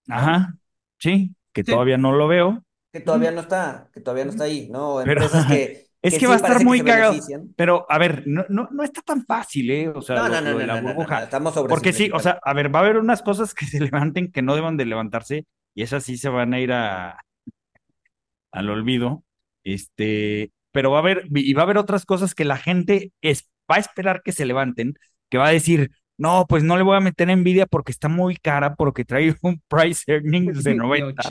Ajá, sí, que sí. todavía no lo veo. Que todavía no está, que todavía no está ahí, ¿no? Empresas pero, que, es que, que va a sí estar muy cagado. Benefician. Pero, a ver, no, no, no está tan fácil, ¿eh? O sea, no, lo, no, lo de no, la no, burbuja. No, no, estamos sobre Porque sí, o sea, a ver, va a haber unas cosas que se levanten que no deban de levantarse y esas sí se van a ir a al olvido. Este, pero va a haber, y va a haber otras cosas que la gente es, va a esperar que se levanten, que va a decir, no, pues no le voy a meter Nvidia porque está muy cara, porque trae un price earnings de noventa.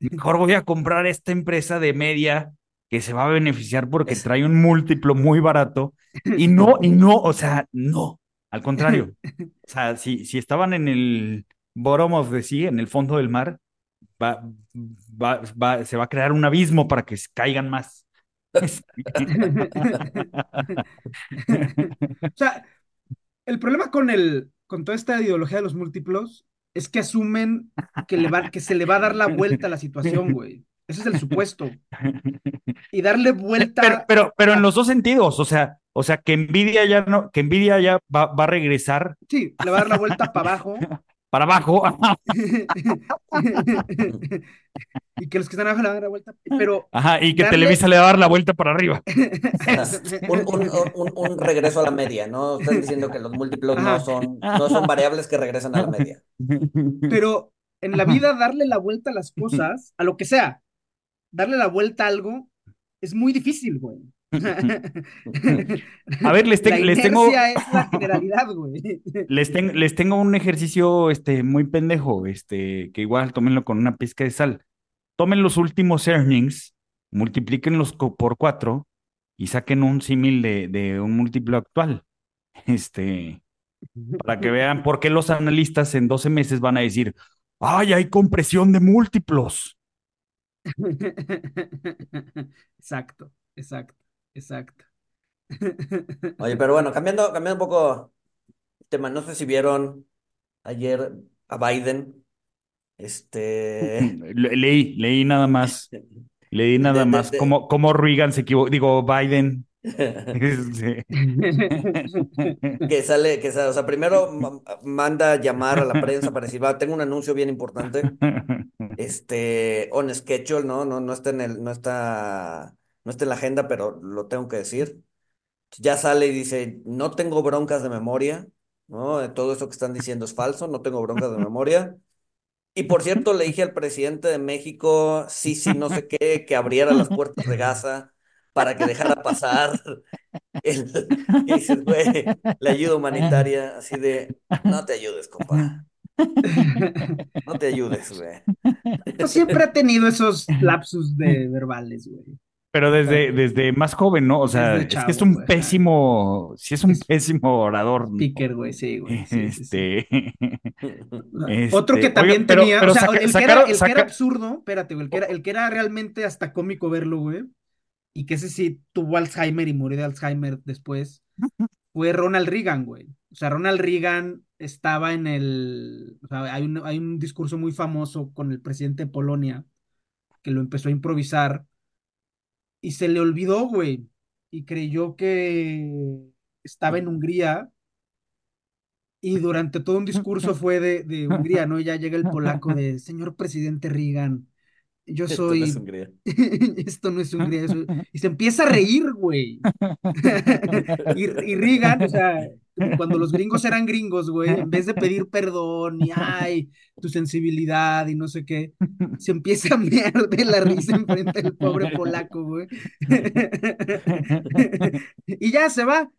Mejor voy a comprar esta empresa de media que se va a beneficiar porque trae un múltiplo muy barato. Y no, y no, o sea, no, al contrario. O sea, si, si estaban en el bottom of the sea, en el fondo del mar, va, va, va, se va a crear un abismo para que caigan más. O sea, el problema con el con toda esta ideología de los múltiplos es que asumen que, le va, que se le va a dar la vuelta a la situación, güey. Ese es el supuesto. Y darle vuelta. Pero, pero, pero a... en los dos sentidos, o sea, o sea que Nvidia ya no, que Nvidia ya va, va a regresar. Sí, le va a dar la vuelta para abajo. Para abajo. Y que los que están abajo le van a dar la vuelta, pero... Ajá, y que darle... Televisa le va a dar la vuelta para arriba. un, un, un, un regreso a la media, ¿no? Están diciendo que los múltiplos Ajá. no son, no son variables que regresan a la media. Pero en la vida darle la vuelta a las cosas, a lo que sea, darle la vuelta a algo, es muy difícil, güey. A ver, les, te, les tengo es la generalidad, güey. Les, ten, les tengo un ejercicio este, muy pendejo, este, que igual tómenlo con una pizca de sal. Tomen los últimos earnings, multiplíquenlos por cuatro y saquen un símil de, de un múltiplo actual. Este, para que vean por qué los analistas en doce meses van a decir, ¡ay, hay compresión de múltiplos! Exacto, exacto. Exacto. Oye, pero bueno, cambiando, cambiando un poco el tema, no sé si vieron ayer a Biden. Este Le, leí, leí nada más. Leí nada de, de, más. De, como, como Reagan se equivocó, digo, Biden. Este... que sale, que sale, o sea, primero manda llamar a la prensa para decir, va, tengo un anuncio bien importante. Este, on schedule, ¿no? No, no está en el, no está. No está en la agenda, pero lo tengo que decir. Ya sale y dice, no tengo broncas de memoria, ¿no? Todo eso que están diciendo es falso, no tengo broncas de memoria. Y por cierto, le dije al presidente de México, sí, sí, no sé qué, que abriera las puertas de Gaza para que dejara pasar el, que dices, güey, la ayuda humanitaria, así de, no te ayudes, compa. No te ayudes, güey. Yo siempre he tenido esos lapsus de verbales, güey. Pero desde, desde más joven, ¿no? O sea, chavo, es que es un güey, pésimo, sí es un es pésimo orador. Picker, güey, sí, güey. Sí, este... Sí, sí. este... Otro que también Oye, pero, tenía, pero o sea, saca, el, que, sacaron, era, el saca... que era absurdo, espérate, güey, el que era, el que era realmente hasta cómico verlo, güey, y que ese sí tuvo Alzheimer y murió de Alzheimer después, fue Ronald Reagan, güey. O sea, Ronald Reagan estaba en el, o sea, hay un, hay un discurso muy famoso con el presidente de Polonia, que lo empezó a improvisar, y se le olvidó, güey, y creyó que estaba en Hungría Y durante todo un discurso fue de, de Hungría, ¿no? Y ya llega el polaco de, señor presidente Reagan, yo soy... Esto no es Hungría. Esto no es Hungría. Eso... Y se empieza a reír, güey. y, y Reagan, o sea, cuando los gringos eran gringos, güey, en vez de pedir perdón y, ay, tu sensibilidad y no sé qué, se empieza a mear de la risa enfrente del pobre polaco, güey. Y ya se va.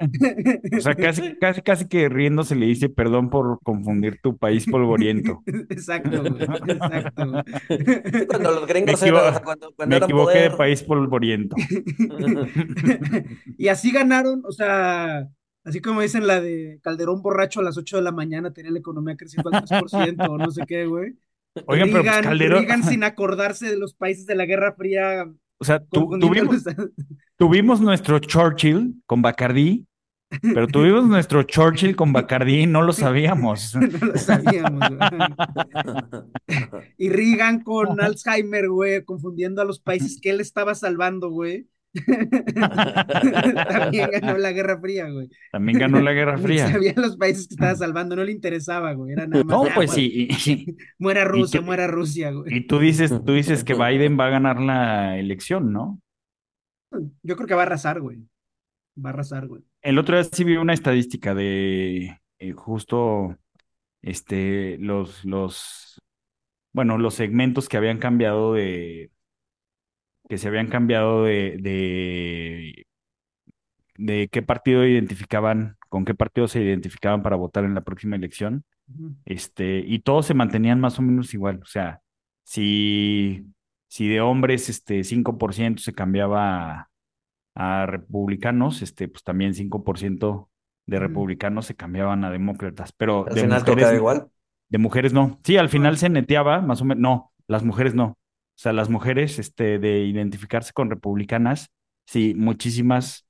O sea, casi, casi, casi que riéndose le dice perdón por confundir tu país polvoriento. Exacto, güey. Exacto. Güey. Cuando los gringos eran... Cuando, cuando me eran equivoqué poder... de país polvoriento. Y así ganaron, o sea... Así como dicen la de Calderón borracho a las ocho de la mañana, tenía la economía creciendo al tres por ciento o no sé qué, güey. Oigan, Reagan, pero pues Calderón... Reagan sin acordarse de los países de la Guerra Fría. O sea, tu, tuvimos, tuvimos nuestro Churchill con Bacardí, pero tuvimos nuestro Churchill con Bacardí y no lo sabíamos. No lo sabíamos, güey. Y Reagan con Alzheimer, güey, confundiendo a los países que él estaba salvando, güey. También ganó la Guerra Fría, güey. También ganó la Guerra Fría. No sabía los países que estaba salvando, no le interesaba, güey. Era nada más, no, pues ah, sí. Y, muera Rusia, tú, muera Rusia, güey. Y tú dices, tú dices que Biden va a ganar la elección, ¿no? Yo creo que va a arrasar, güey. Va a arrasar, güey. El otro día sí vi una estadística de eh, justo este los los bueno, los segmentos que habían cambiado de que se habían cambiado de, de, de qué partido identificaban, con qué partido se identificaban para votar en la próxima elección, uh-huh. este, y todos se mantenían más o menos igual. O sea, si, si de hombres este, cinco por ciento se cambiaba a, a republicanos, este, pues también cinco por ciento de republicanos uh-huh. se cambiaban a demócratas. Pero ¿al de final mujeres, tocaba igual? De mujeres no. Sí, al final uh-huh. se neteaba, más o menos. No, las mujeres no. O sea, las mujeres este, de identificarse con republicanas, sí, muchísimas,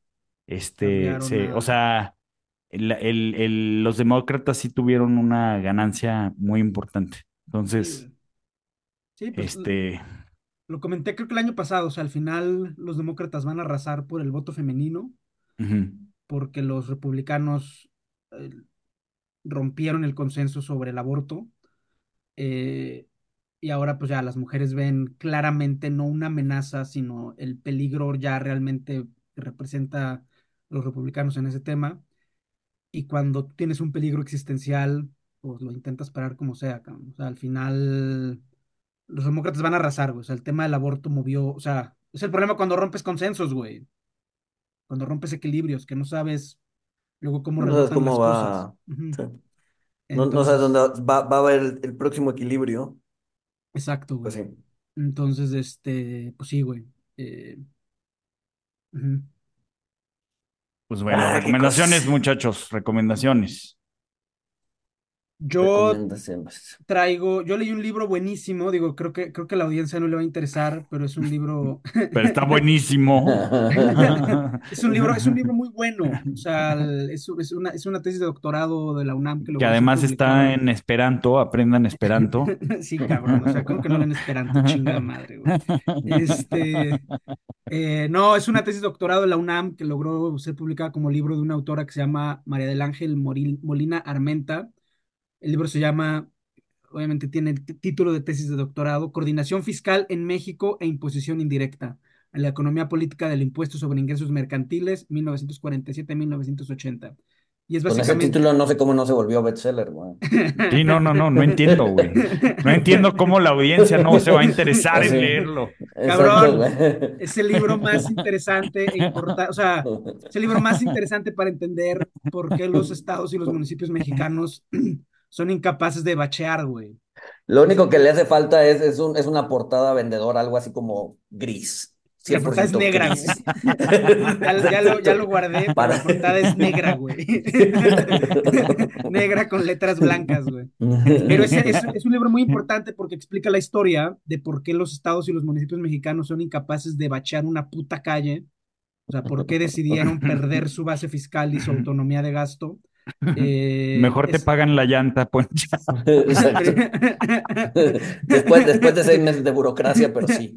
este, se, a... o sea, el, el, el, los demócratas sí tuvieron una ganancia muy importante. Entonces, sí. Sí, pues, este... Lo, lo comenté creo que el año pasado, o sea, al final los demócratas van a arrasar por el voto femenino, uh-huh. porque los republicanos eh, rompieron el consenso sobre el aborto, eh... Y ahora pues ya las mujeres ven claramente no una amenaza, sino el peligro ya realmente que representa a los republicanos en ese tema. Y cuando tienes un peligro existencial, pues lo intentas parar como sea. O sea, al final los demócratas van a arrasar, güey. O sea, el tema del aborto movió, o sea, es el problema cuando rompes consensos, güey. Cuando rompes equilibrios, que no sabes luego cómo no resuelven las va. Cosas. Uh-huh. Sí. Entonces, no, no sabes dónde va, va a haber el, el próximo equilibrio. Exacto, güey. Pues sí. Entonces, este, pues sí, güey. Eh... Uh-huh. Pues bueno, ah, recomendaciones, muchachos, recomendaciones. Yo recomendaciones. traigo, yo leí un libro buenísimo, digo, creo que, creo que a la audiencia no le va a interesar, pero es un libro. Pero está buenísimo. es un libro, es un libro muy bueno. O sea, es, es una, es una tesis de doctorado de la UNAM que lo que además está en Esperanto, aprendan Esperanto. Sí, cabrón. O sea, ¿cómo que no leen Esperanto? Chingada madre, güey. Este, eh, no, es una tesis de doctorado de la UNAM que logró ser publicada como libro de una autora que se llama María del Ángel Moril, Molina Armenta. El libro se llama, obviamente tiene el t- título de tesis de doctorado, Coordinación Fiscal en México e Imposición Indirecta, en la economía política del impuesto sobre ingresos mercantiles, mil novecientos cuarenta y siete a mil novecientos ochenta. Y es básicamente... Con ese título no sé cómo no se volvió bestseller, güey. Sí, no, no, no, no entiendo, güey. No entiendo cómo la audiencia no se va a interesar sí. en leerlo. Cabrón, exacto, es el libro más interesante e importante, o sea, es el libro más interesante para entender por qué los estados y los municipios mexicanos... son incapaces de bachear, güey. Lo único que le hace falta es, es, un, es una portada vendedora, algo así como gris. La portada es negra, güey. ya, ya, lo, ya lo guardé, pero la portada es negra, güey. Negra con letras blancas, güey. Pero es, es, es un libro muy importante porque explica la historia de por qué los estados y los municipios mexicanos son incapaces de bachear una puta calle. O sea, por qué decidieron perder su base fiscal y su autonomía de gasto. Eh, Mejor te es... pagan la llanta, Poncha. después, después de seis meses de burocracia, pero sí.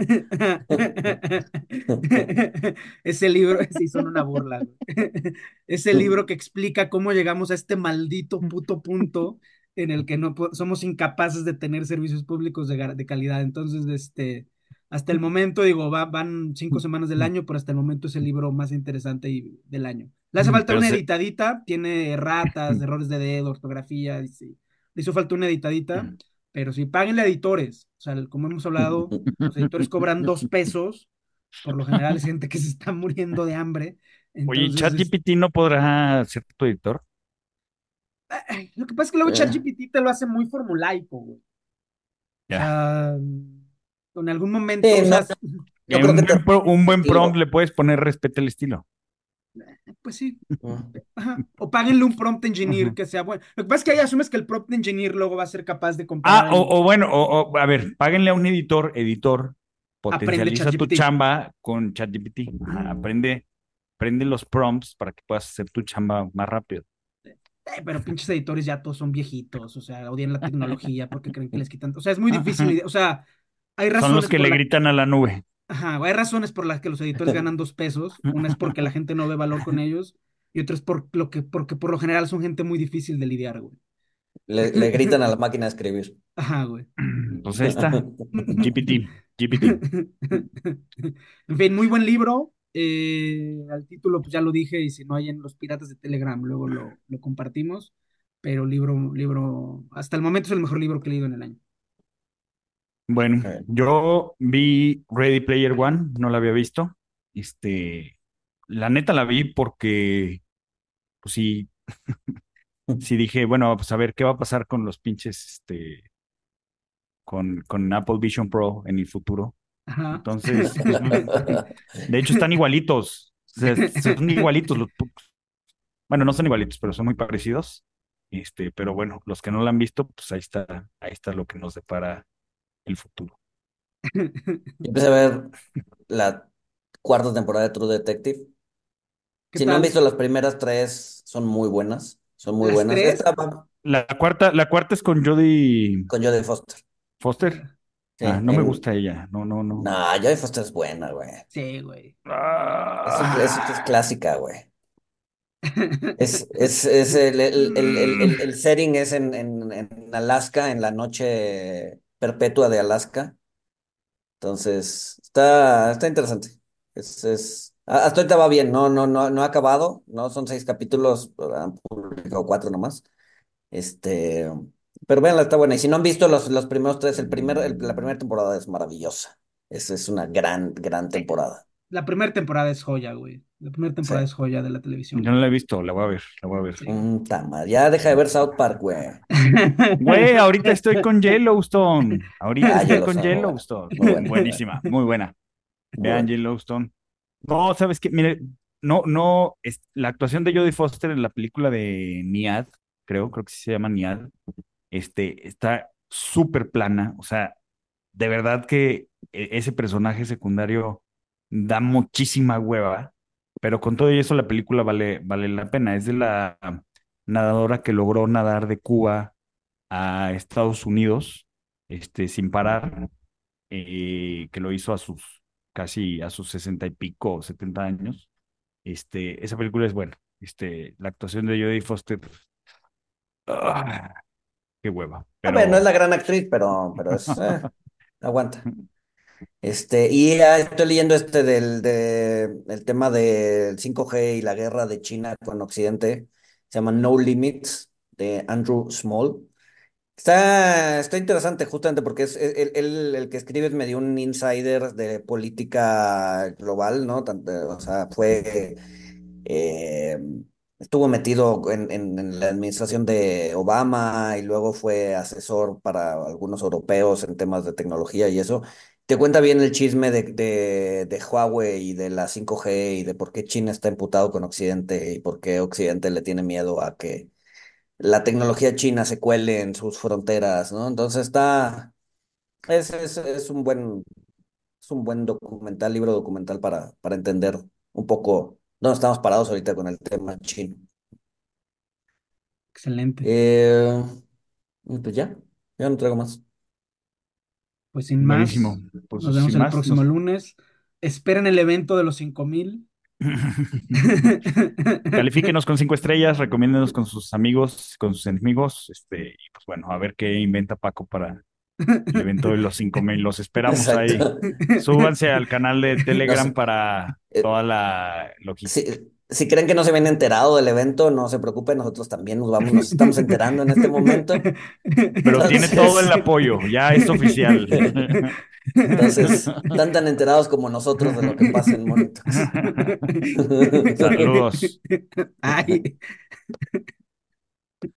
Ese libro, sí, son una burla. Ese libro que explica cómo llegamos a este maldito puto punto en el que no somos incapaces de tener servicios públicos de, de calidad. Entonces, este, hasta el momento, digo, va, van cinco semanas del año, pero hasta el momento es el libro más interesante y, del año. Le hace falta pero una se... editadita, tiene erratas, errores de dedo, ortografía, y sí. Le hizo falta una editadita, pero sí, páguenle a editores. O sea, como hemos hablado, los editores cobran dos pesos, por lo general es gente que se está muriendo de hambre. Entonces, oye, ¿ChatGPT es... no podrá ser tu editor? Ay, lo que pasa es que luego eh. ChatGPT te lo hace muy formulaico, güey. Ya. Uh, en algún momento... Eh, usas... no, yo creo un, que te... buen, un buen prompt le puedes poner respeto al estilo. Pues sí. Ajá. O páguenle un prompt engineer uh-huh. que sea bueno. Lo que pasa es que ahí asumes que el prompt engineer luego va a ser capaz de comparar. Ah, el... o, o bueno, o, o, a ver, páguenle a un editor, editor, potencializa tu chamba con ChatGPT. Ajá, aprende, aprende los prompts para que puedas hacer tu chamba más rápido. Eh, pero pinches editores ya todos son viejitos, o sea, odian la tecnología porque creen que les quitan. O sea, es muy difícil, o sea, hay razones. Son los que le la... gritan a la nube. Ajá, hay razones por las que los editores ganan dos pesos. Una es porque la gente no ve valor con ellos, y otra es por lo que, porque por lo general son gente muy difícil de lidiar, güey. Le, le gritan a la máquina de escribir. Ajá, güey. Pues ahí está. G P T, G P T. En fin, muy buen libro. Eh, al título, pues ya lo dije, y si no hay en los piratas de Telegram, luego lo, lo compartimos. Pero libro, libro, hasta el momento es el mejor libro que he leído en el año. Bueno, yo vi Ready Player One, no la había visto. Este, la neta la vi porque, pues sí, sí dije, bueno, pues a ver qué va a pasar con los pinches, este, con, con Apple Vision Pro en el futuro. Ajá. Entonces, de hecho están igualitos, se, se son igualitos los, bueno, no son igualitos, pero son muy parecidos. Este, pero bueno, los que no la han visto, pues ahí está, ahí está lo que nos depara el futuro. Yo empecé a ver la cuarta temporada de True Detective. Si no han visto las primeras tres, son muy buenas. Son muy buenas. Esta, la, cuarta, la cuarta es con Jodie. Con Jodie Foster. ¿Foster? Sí, ah, no en... me gusta ella. No, no, no. No, Jodie Foster es buena, güey. Sí, güey. Ah. Es, es, es clásica, güey. Es, es, es el, el, el, el, el, el setting es en, en, en Alaska, en la noche perpetua de Alaska. Entonces, está, está interesante. Es, es, hasta ahorita va bien, no, no, no, no ha acabado, no son seis capítulos, han publicado cuatro nomás. Este, pero véanla, está buena. Y si no han visto los, los primeros tres, el primer, el, la primera temporada es maravillosa. Es, es una gran, gran temporada. La primera temporada es joya, güey. La primera temporada sí. es joya de la televisión. Yo no la he visto, la voy a ver, la voy a ver. Sí. Mm, tama, ya deja de ver South Park, güey. Güey, ahorita estoy con Yellowstone. Ahorita ah, estoy con Yellowstone. Muy buena. Buenísima, muy buena. Vean Yellowstone. No, ¿sabes qué? Mire, no, no, es, la actuación de Jodie Foster en la película de Niad, creo, creo que sí se llama Niad, este, está súper plana. O sea, de verdad que ese personaje secundario da muchísima hueva. Pero con todo eso la película vale, vale la pena. Es de la nadadora que logró nadar de Cuba a Estados Unidos, este, sin parar, eh, que lo hizo a sus casi a sus sesenta y pico, setenta años. Este, esa película es buena. Este, la actuación de Jodie Foster, ¡ah! Qué hueva. Pero... A ver, no es la gran actriz, pero, pero es, eh, aguanta. Este, y ya estoy leyendo este del de, el tema del cinco G y la guerra de China con Occidente. Se llama No Limits, de Andrew Small. Está, está interesante, justamente porque es el, el, el que escribe es medio un insider de política global, ¿no? Tanto, o sea, fue eh, estuvo metido en, en, en la administración de Obama y luego fue asesor para algunos europeos en temas de tecnología y eso. Te cuenta bien el chisme de, de, de Huawei y de la cinco G y de por qué China está emputado con Occidente y por qué Occidente le tiene miedo a que la tecnología china se cuele en sus fronteras, ¿no? Entonces está... Es, es, es un buen es un buen documental, libro documental para, para entender un poco dónde estamos parados ahorita con el tema chino. Excelente. Eh, y pues ya, ya no traigo más. Pues sin Buenísimo. más, Pues nos vemos sin el más, próximo nos... lunes. Esperen el evento de los cinco mil. Califíquenos con cinco estrellas, recomiéndenos con sus amigos, con sus enemigos, este, y pues bueno, a ver qué inventa Paco para el evento de los cinco mil. Los esperamos ahí. Exacto. Súbanse al canal de Telegram No sé. para Eh, toda la logística. Si, si creen que no se ven enterado del evento, no se preocupen, nosotros también nos vamos, nos estamos enterando en este momento. Pero tiene todo el Entonces, apoyo, ya es oficial. entonces, están tan enterados como nosotros de lo que pasa en Money Talks. Saludos. Ay.